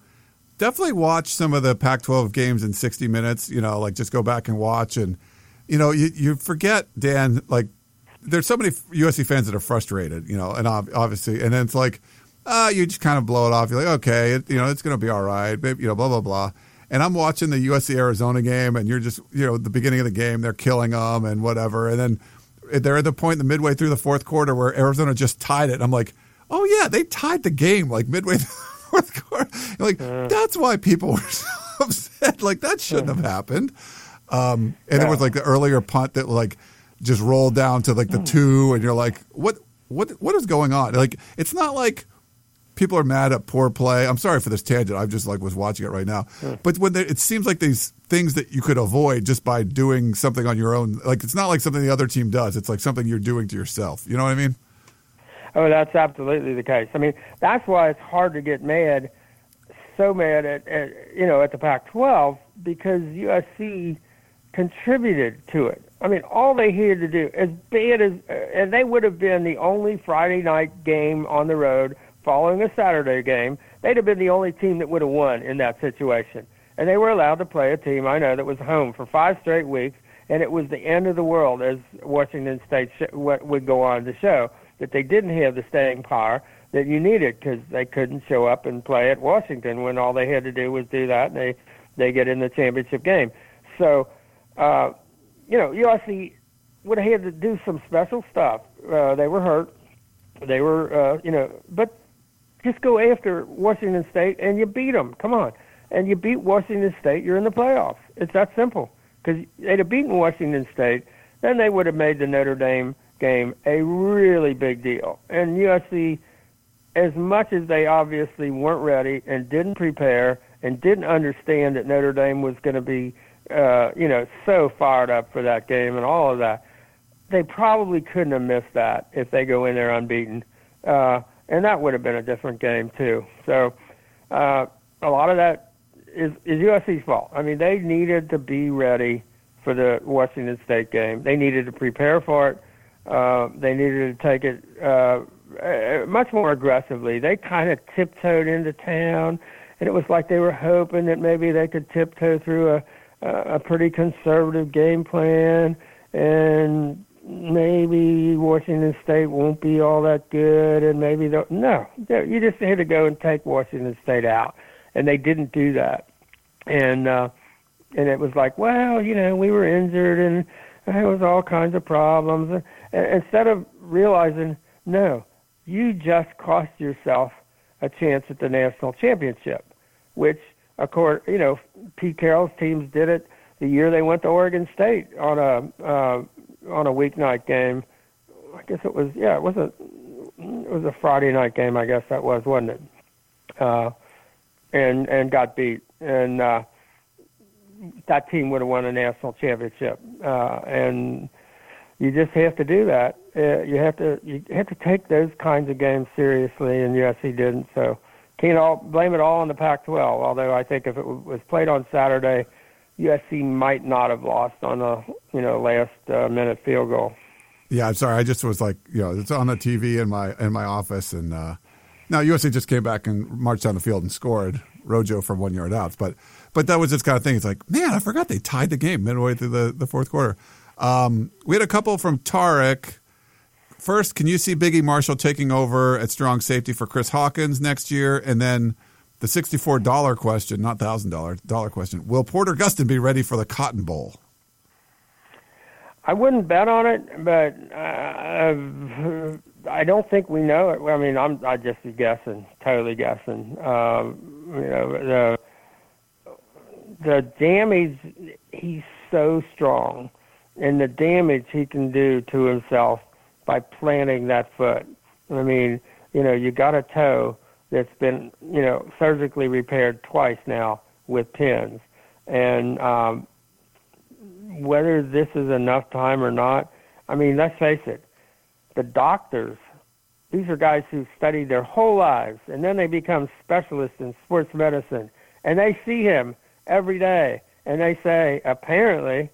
definitely watch some of the Pac twelve games in sixty minutes, you know, like just go back and watch. And, you know, you, you forget, Dan, like, there's so many U S C fans that are frustrated, you know, and obviously, and then it's like, uh, you just kind of blow it off. You're like, okay, it, you know, it's going to be all right, babe, you know, blah, blah, blah. And I'm watching the U S C Arizona game, and you're just, you know, the beginning of the game, they're killing them and whatever. And then they're at the point, the midway through the fourth quarter where Arizona just tied it. And I'm like, oh, yeah, they tied the game like midway through the fourth quarter. And like, uh, that's why people were so upset. Like, that shouldn't uh, have happened. Um, and yeah. There was like the earlier punt that, like, just roll down to like the two, and you're like, what, what, what is going on? Like, it's not like people are mad at poor play. I'm sorry for this tangent. I'm just like was watching it right now. Yeah. But when it seems like these things that you could avoid just by doing something on your own, like it's not like something the other team does. It's like something you're doing to yourself. You know what I mean? Oh, that's absolutely the case. I mean, that's why it's hard to get mad so mad at, at you know, at the Pac twelve because U S C contributed to it. I mean, all they had to do, as bad as, and they would have been the only Friday night game on the road following a Saturday game, they'd have been the only team that would have won in that situation. And they were allowed to play a team, I know, that was home for five straight weeks, and it was the end of the world, as Washington State sh- would go on to show, that they didn't have the staying power that you needed because they couldn't show up and play at Washington when all they had to do was do that, and they, they get in the championship game. So, uh, you know, U S C would have had to do some special stuff. Uh, they were hurt. They were, uh, you know, but just go after Washington State and you beat them. Come on. And you beat Washington State, you're in the playoffs. It's that simple. Because they'd have beaten Washington State, then they would have made the Notre Dame game a really big deal. And U S C, as much as they obviously weren't ready and didn't prepare and didn't understand that Notre Dame was going to be, uh, you know, so fired up for that game and all of that, they probably couldn't have missed that if they go in there unbeaten. Uh, and that would have been a different game, too. So uh, a lot of that is, is U S C's fault. I mean, they needed to be ready for the Washington State game. They needed to prepare for it. Uh, they needed to take it uh, much more aggressively. They kind of tiptoed into town, and it was like they were hoping that maybe they could tiptoe through a, a pretty conservative game plan, and maybe Washington State won't be all that good, and maybe they'll – no, you just had to go and take Washington State out. And they didn't do that. And uh, and it was like, well, you know, we were injured and there was all kinds of problems. And, and instead of realizing, no, you just cost yourself a chance at the national championship, which, of course, you know, Pete Carroll's teams did it the year they went to Oregon State on a uh, on a weeknight game. I guess it was, yeah, it was a, it was a Friday night game, I guess that was, wasn't it? Uh And, and got beat, and uh, that team would have won a national championship. Uh, and you just have to do that. Uh, you have to you have to take those kinds of games seriously, and U S C didn't. So can't all blame it all on the Pac twelve. Although I think if it was played on Saturday, U S C might not have lost on a you know last uh, minute field goal. Yeah, I'm sorry. I just was like, you know, it's on the T V in my in my office, and. Uh... Now, U S C just came back and marched down the field and scored. Rojo from one yard out. But but that was this kind of thing. It's like, man, I forgot they tied the game midway through the, the fourth quarter. Um, we had a couple from Tarek. First, can you see Biggie Marshall taking over at strong safety for Chris Hawkins next year? And then the sixty-four dollars question, not one thousand dollars dollar question, will Porter Gustin be ready for the Cotton Bowl? I wouldn't bet on it, but uh, I don't think we know it. I mean, I'm I just guessing, totally guessing. Um, you know, the the damage he's so strong, and the damage he can do to himself by planting that foot. I mean, you know, you got a toe that's been you know surgically repaired twice now with pins, and. Um, Whether this is enough time or not, I mean, let's face it, the doctors, these are guys who studied their whole lives, and then they become specialists in sports medicine, and they see him every day, and they say, apparently,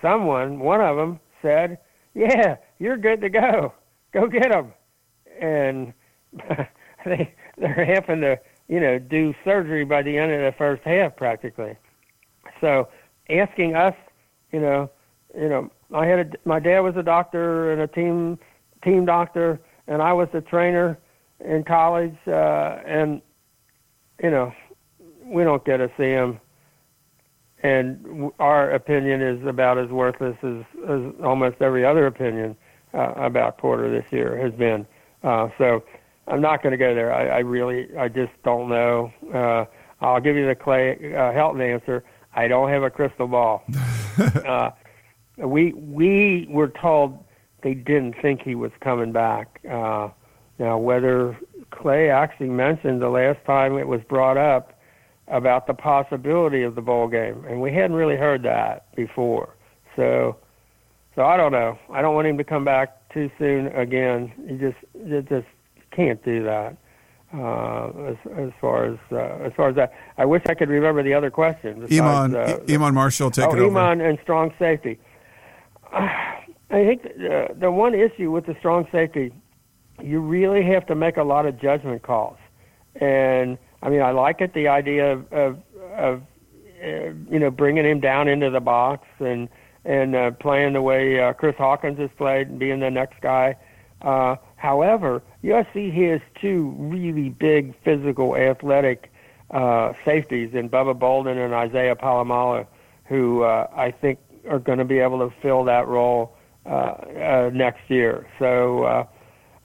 someone, one of them said, yeah, you're good to go. Go get him. And they, they're having to, you know, do surgery by the end of the first half practically. So asking us, You know, you know, I had a, my dad was a doctor and a team team doctor, and I was a trainer in college. Uh, and you know, we don't get to see him, and our opinion is about as worthless as, as almost every other opinion uh, about Porter this year has been. Uh, so I'm not going to go there. I, I really, I just don't know. Uh, I'll give you the Clay uh, Helton answer. I don't have a crystal ball. uh, we we were told they didn't think he was coming back. Uh, now, whether Clay actually mentioned the last time it was brought up about the possibility of the bowl game, and we hadn't really heard that before. So, so I don't know. I don't want him to come back too soon again. You just you just can't do that. uh, as, as far as uh, as far as that. I wish I could remember the other questions. Besides, Iman, uh, I- Iman Marshall, take oh, it over. Iman and strong safety. Uh, I think the, the one issue with the strong safety, you really have to make a lot of judgment calls. And, I mean, I like it, the idea of, of, of uh, you know, bringing him down into the box and and uh, playing the way uh, Chris Hawkins has played and being the next guy. Uh, however, U S C has two really big physical athletic uh, safeties in Bubba Bolden and Isaiah Palomalu, who uh, I think are going to be able to fill that role uh, uh, next year. So, uh,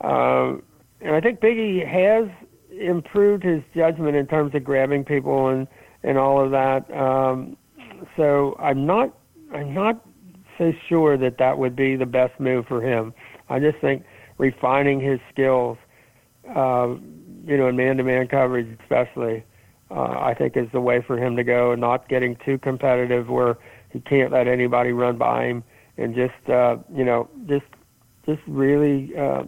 uh, and I think Biggie has improved his judgment in terms of grabbing people and, and all of that. Um, so I'm not, I'm not so sure that that would be the best move for him. I just think refining his skills, uh, you know, in man-to-man coverage especially, uh, I think is the way for him to go, and not getting too competitive where he can't let anybody run by him, and just, uh, you know, just just really uh,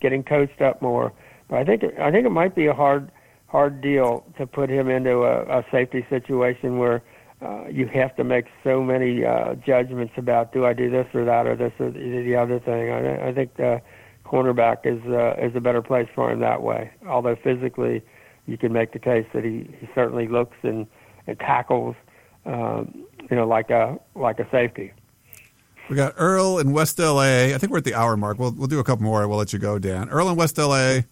getting coached up more. But I think it, I think it might be a hard hard deal to put him into a, a safety situation where uh, you have to make so many uh, judgments about, do I do this or that or this or the other thing. I, I think the cornerback is uh, is a better place for him that way, although physically you can make the case that he, he certainly looks and, and tackles, um, you know, like a like a safety. We got Earl in West L A. I think we're at the hour mark. We'll we'll do a couple more. We'll let you go, Dan. Earl in West L A.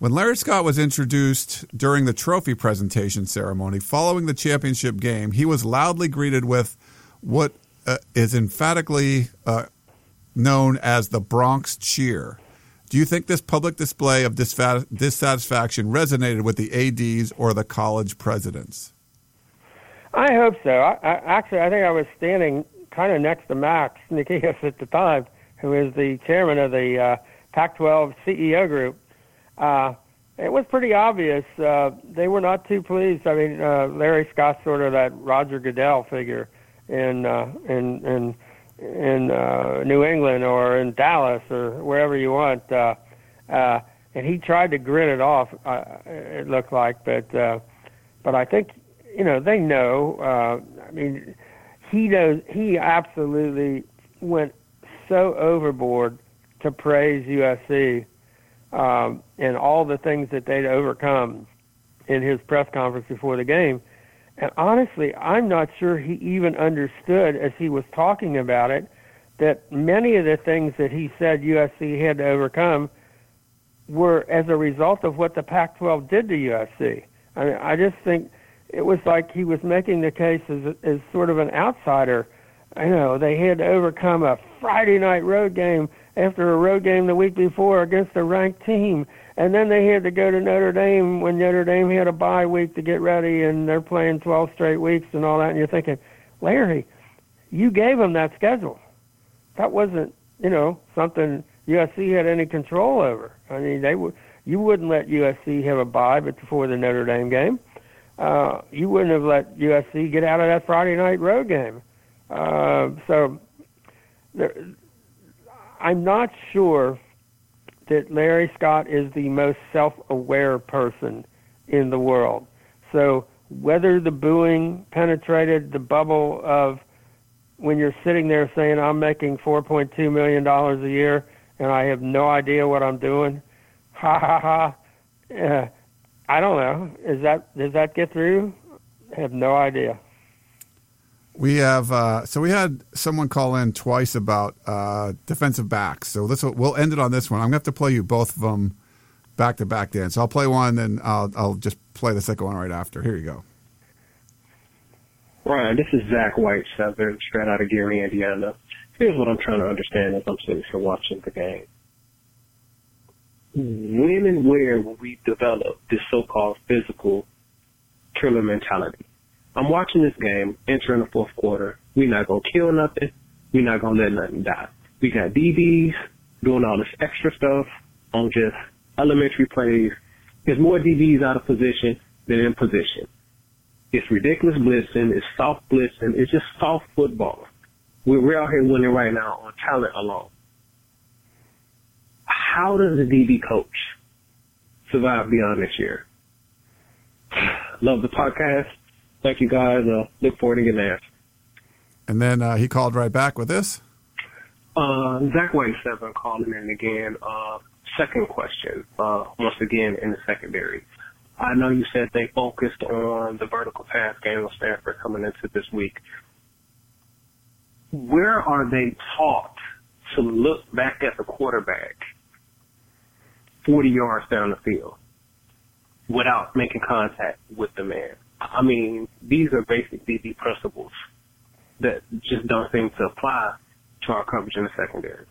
When Larry Scott was introduced during the trophy presentation ceremony following the championship game, he was loudly greeted with what uh, is emphatically uh, known as the Bronx cheer. Do you think this public display of disf- dissatisfaction resonated with the A Ds or the college presidents? I hope so. I, I, actually, I think I was standing kind of next to Max Nikias at the time, who is the chairman of the uh, Pac twelve C E O group. Uh, it was pretty obvious. Uh, they were not too pleased. I mean, uh, Larry Scott's sort of that Roger Goodell figure in uh, in in, in uh, New England or in Dallas or wherever you want. Uh, uh, and he tried to grin it off, uh, it looked like. But, uh, but I think... You know, they know. Uh, I mean, he knows. He absolutely went so overboard to praise U S C um, and all the things that they'd overcome in his press conference before the game. And honestly, I'm not sure he even understood as he was talking about it that many of the things that he said U S C had to overcome were as a result of what the Pac twelve did to U S C. I mean, I just think it was like he was making the case as, as sort of an outsider. You know, they had to overcome a Friday night road game after a road game the week before against a ranked team. And then they had to go to Notre Dame when Notre Dame had a bye week to get ready, and they're playing twelve straight weeks and all that. And you're thinking, Larry, you gave them that schedule. That wasn't, you know, something U S C had any control over. I mean, they would, you wouldn't let U S C have a bye before the Notre Dame game. Uh, you wouldn't have let U S C get out of that Friday night road game. Uh, so there, I'm not sure that Larry Scott is the most self-aware person in the world. So whether the booing penetrated the bubble of when you're sitting there saying, I'm making four point two million dollars a year and I have no idea what I'm doing, ha, ha, ha, yeah. I don't know. Is that does that get through? I have no idea. We have uh, so we had someone call in twice about uh, defensive backs. So this we'll end it on this one. I'm going to have to play you both of them back to back, Dan. So I'll play one, then I'll I'll just play the second one right after. Here you go. Ryan, this is Zach White, Southern, straight out of Gary, Indiana. Here's what I'm trying to understand as I'm sitting here watching the game. When and where will we develop this so-called physical killer mentality? I'm watching this game, entering the fourth quarter. We're not going to kill nothing. We're not going to let nothing die. We got D Bs doing all this extra stuff on just elementary plays. There's more D Bs out of position than in position. It's ridiculous blitzing. It's soft blitzing. It's just soft football. We're out here winning right now on talent alone. How does the D B coach survive beyond this year. Love the podcast. Thank you, guys. Uh, look forward to getting there. And then uh, he called right back with this. Uh, Zach White seven calling in again. Uh, second question, uh, once again in the secondary. I know you said they focused on the vertical pass game of Stanford coming into this week. Where are they taught to look back at the quarterback forty yards down the field without making contact with the man? I mean, these are basic D B principles that just don't seem to apply to our coverage in the secondary.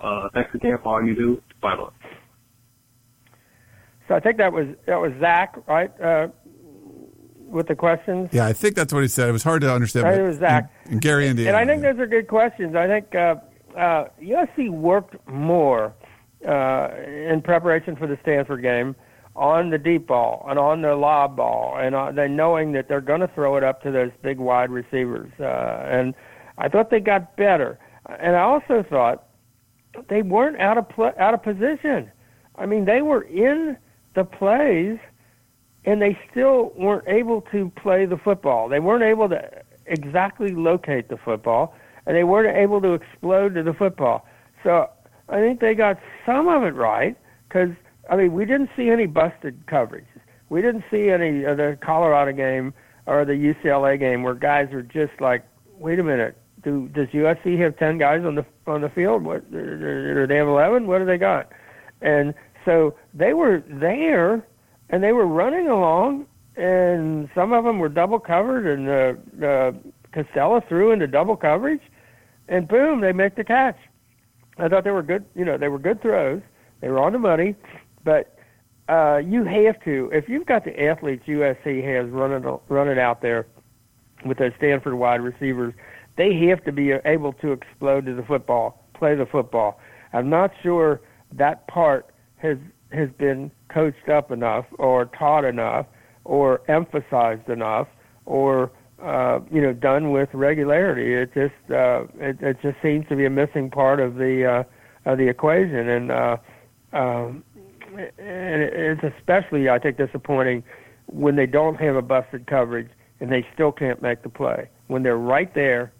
Uh, thanks again for all you do. Bye bye. So I think that was that was Zach, right? Uh, with the questions. Yeah, I think that's what he said. It was hard to understand. I think it was Zach and, and Gary, Indiana. And I think those are good questions. I think uh, uh, U S C worked more uh, in preparation for the Stanford game on the deep ball and on their lob ball, and uh, then knowing that they're going to throw it up to those big wide receivers. Uh, and I thought they got better, and I also thought they weren't out of pl- out of position. I mean, they were in the plays, and they still weren't able to play the football. They weren't able to exactly locate the football, and they weren't able to explode to the football. So I think they got some of it right, because, I mean, we didn't see any busted coverage. We didn't see any of the Colorado game or the U C L A game where guys were just like, wait a minute, do, does U S C have ten guys on the on the field? What, or they have eleven? What do they got? And so they were there, and they were running along, and some of them were double covered, and uh, uh, Costello threw into double coverage, and boom, they make the catch. I thought they were good. You know, they were good throws. They were on the money, but uh, you have to, if you've got the athletes U S C has running running out there with those Stanford wide receivers, they have to be able to explode to the football, play the football. I'm not sure that part has has been coached up enough or taught enough or emphasized enough or, uh, you know, done with regularity. It just uh, it, it just seems to be a missing part of the uh, of the equation. And, uh, um, and it's especially, I think, disappointing when they don't have a busted coverage and they still can't make the play, when they're right there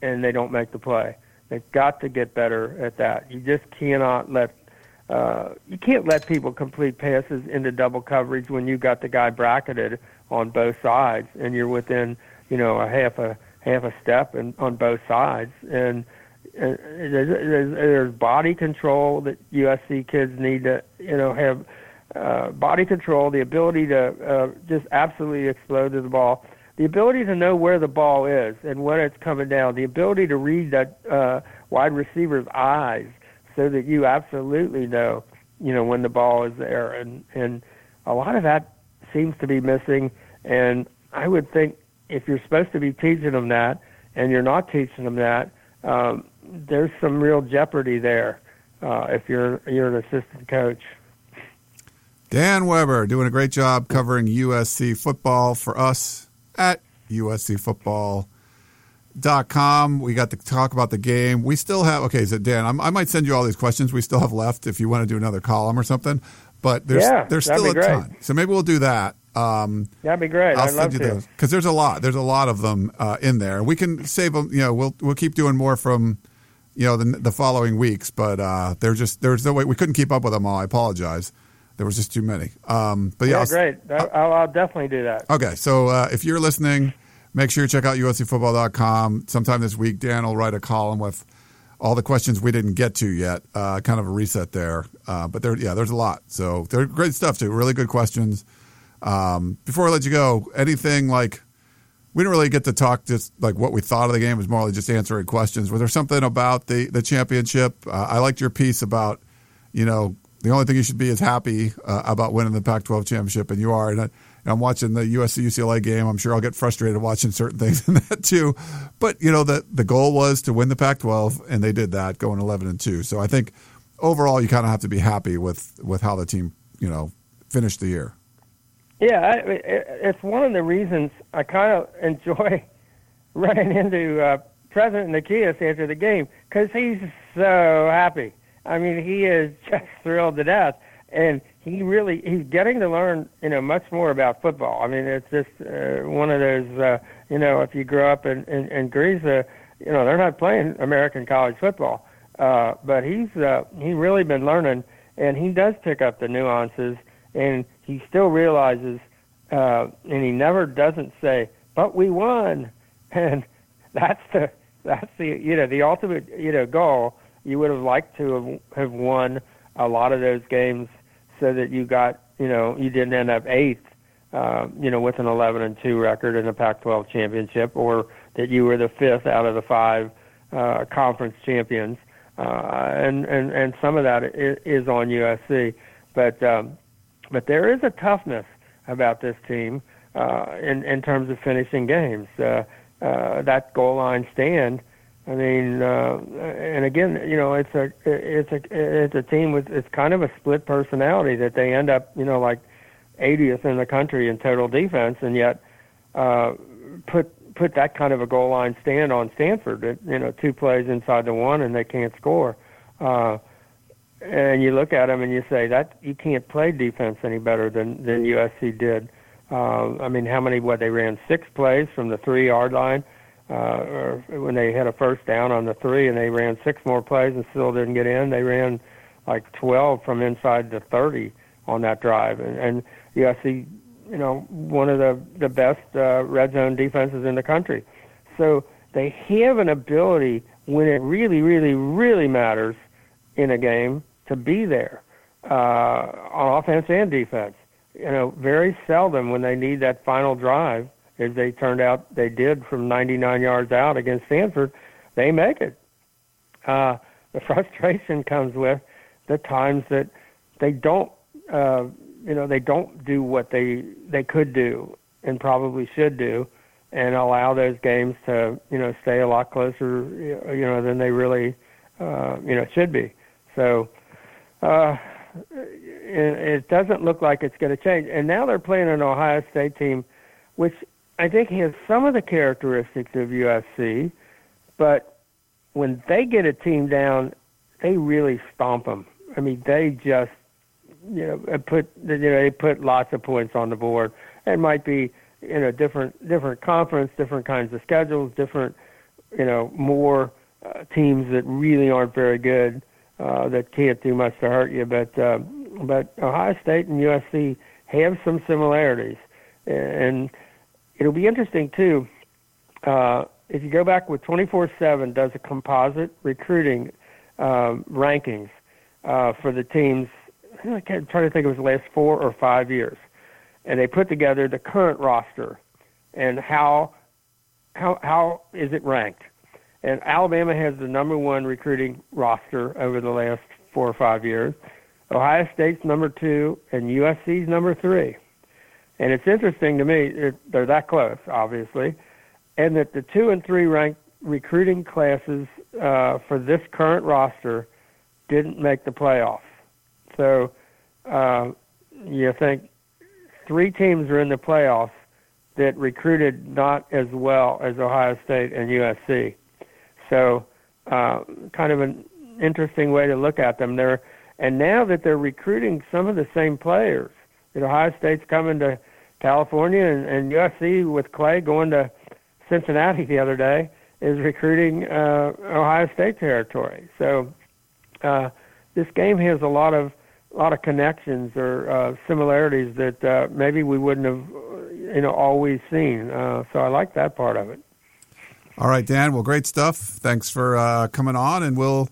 and they don't make the play. They've got to get better at that. You just cannot let uh, you can't let people complete passes into double coverage when you got the guy bracketed on both sides and you're within, you know, a half a half a step and on both sides. And, and there's, there's, there's body control that U S C kids need to, you know, have uh, body control, the ability to uh, just absolutely explode to the ball. The ability to know where the ball is and when it's coming down, the ability to read that uh, wide receiver's eyes so that you absolutely know, you know, when the ball is there. And, and a lot of that seems to be missing. And I would think if you're supposed to be teaching them that and you're not teaching them that, um, there's some real jeopardy there uh, if you're you're an assistant coach. Dan Weber doing a great job covering U S C football for us at U S C football dot com. We got to talk about the game. We still have, okay, so Dan, I'm, I might send you all these questions we still have left if you want to do another column or something, but there's yeah, there's still a great. ton. So maybe we'll do that. Um, that'd be great. I'll I'd send love you to. those. Because there's a lot. There's a lot of them uh, in there. We can save them, you know, we'll we'll keep doing more from, you know, the, the following weeks, but uh, they're just, there's no way, we couldn't keep up with them all. I apologize. There was just too many. Um, but yeah, yeah I'll, great. I'll, I'll definitely do that. Okay, so uh, if you're listening, make sure you check out U S C football dot com. Sometime this week, Dan will write a column with all the questions we didn't get to yet, uh, kind of a reset there. Uh, but, there, yeah, there's a lot. So they're great stuff, too, really good questions. Um, before I let you go, anything like we didn't really get to talk just like what we thought of the game. It was more like just answering questions. Was there something about the, the championship? Uh, I liked your piece about, you know, the only thing you should be is happy uh, about winning the Pac twelve championship, and you are. And, I, and I'm watching the U S C U C L A game. I'm sure I'll get frustrated watching certain things in that too. But, you know, the, the goal was to win the Pac twelve, and they did that, going eleven and two. So I think overall you kind of have to be happy with, with how the team, you know, finished the year. Yeah, I, it's one of the reasons I kind of enjoy running into uh, President Nikias after the game, because he's so happy. I mean, he is just thrilled to death. and he really he's getting to learn, you know, much more about football. I mean, it's just uh, one of those, uh, you know, if you grow up in in, in Greece, you know, they're not playing American college football, uh, but he's uh, he really been learning, and he does pick up the nuances, and he still realizes, uh, and he never doesn't say, "But we won," and that's the that's the you know the ultimate you know goal. You would have liked to have won a lot of those games so that you got, you know, you didn't end up eighth, uh, you know, with an eleven and two record in the Pac twelve championship, or that you were the fifth out of the five uh, conference champions. Uh, and, and, and some of that is on U S C. But um, but there is a toughness about this team uh, in, in terms of finishing games. Uh, uh, that goal line stand, I mean, uh, and again, you know, it's a it's a it's a team with it's kind of a split personality that they end up, you know, like eightieth in the country in total defense, and yet uh, put put that kind of a goal line stand on Stanford, you know, two plays inside the one, and they can't score. Uh, and you look at them and you say that you can't play defense any better than than U S C did. Uh, I mean, how many? What they ran six plays from the three yard line. Uh, or when they had a first down on the three and they ran six more plays and still didn't get in, they ran like twelve from inside the thirty on that drive. And, and U S C, you know, one of the, the best uh, red zone defenses in the country. So they have an ability when it really, really, really matters in a game to be there uh, on offense and defense. You know, very seldom when they need that final drive, as they turned out they did from ninety-nine yards out against Stanford, they make it. Uh, the frustration comes with the times that they don't, uh, you know, they don't do what they, they could do and probably should do, and allow those games to, you know, stay a lot closer, you know, than they really, uh, you know, should be. So uh, it, it doesn't look like it's going to change. And now they're playing an Ohio State team, which I think he has some of the characteristics of U S C, but when they get a team down, they really stomp them. I mean, they just, you know, put you know they put lots of points on the board. It might be, you know, different different conference, different kinds of schedules, different, you know, more uh, teams that really aren't very good uh, that can't do much to hurt you. But uh, but Ohio State and U S C have some similarities, and it'll be interesting, too, uh, if you go back with twenty-four seven does a composite recruiting um, rankings uh, for the teams. I can't try to think of the last four or five years. And they put together the current roster and how how how is it ranked. And Alabama has the number one recruiting roster over the last four or five years. Ohio State's number two and U S C's number three. And it's interesting to me, it, they're that close, obviously, and that the two and three ranked recruiting classes uh, for this current roster didn't make the playoffs. So uh, you think three teams are in the playoffs that recruited not as well as Ohio State and U S C. So uh, kind of an interesting way to look at them there. And now that they're recruiting some of the same players, that Ohio State's coming to California, and, and U S C with Clay going to Cincinnati the other day is recruiting uh, Ohio State territory. So uh, this game has a lot of a lot of connections or uh, similarities that uh, maybe we wouldn't have, you know, always seen. Uh, so I like that part of it. All right, Dan. Well, great stuff. Thanks for uh, coming on, and we'll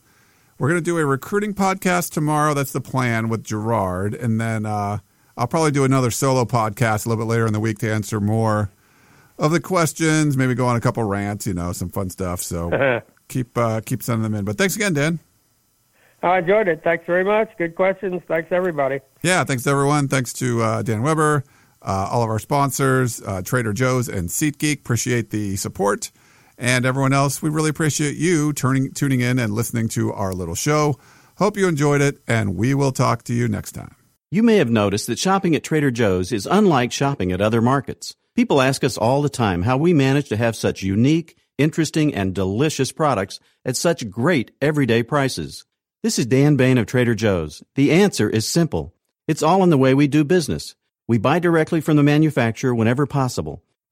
we're going to do a recruiting podcast tomorrow. That's the plan with Gerard, and then. Uh, I'll probably do another solo podcast a little bit later in the week to answer more of the questions, maybe go on a couple rants, you know, some fun stuff. So keep uh, keep sending them in. But thanks again, Dan. I enjoyed it. Thanks very much. Good questions. Thanks, everybody. Yeah, thanks to everyone. Thanks to uh, Dan Weber, uh, all of our sponsors, uh, Trader Joe's and SeatGeek. Appreciate the support. And everyone else, we really appreciate you turning, tuning in and listening to our little show. Hope you enjoyed it, and we will talk to you next time. You may have noticed that shopping at Trader Joe's is unlike shopping at other markets. People ask us all the time how we manage to have such unique, interesting, and delicious products at such great everyday prices. This is Dan Bain of Trader Joe's. The answer is simple. It's all in the way we do business. We buy directly from the manufacturer whenever possible.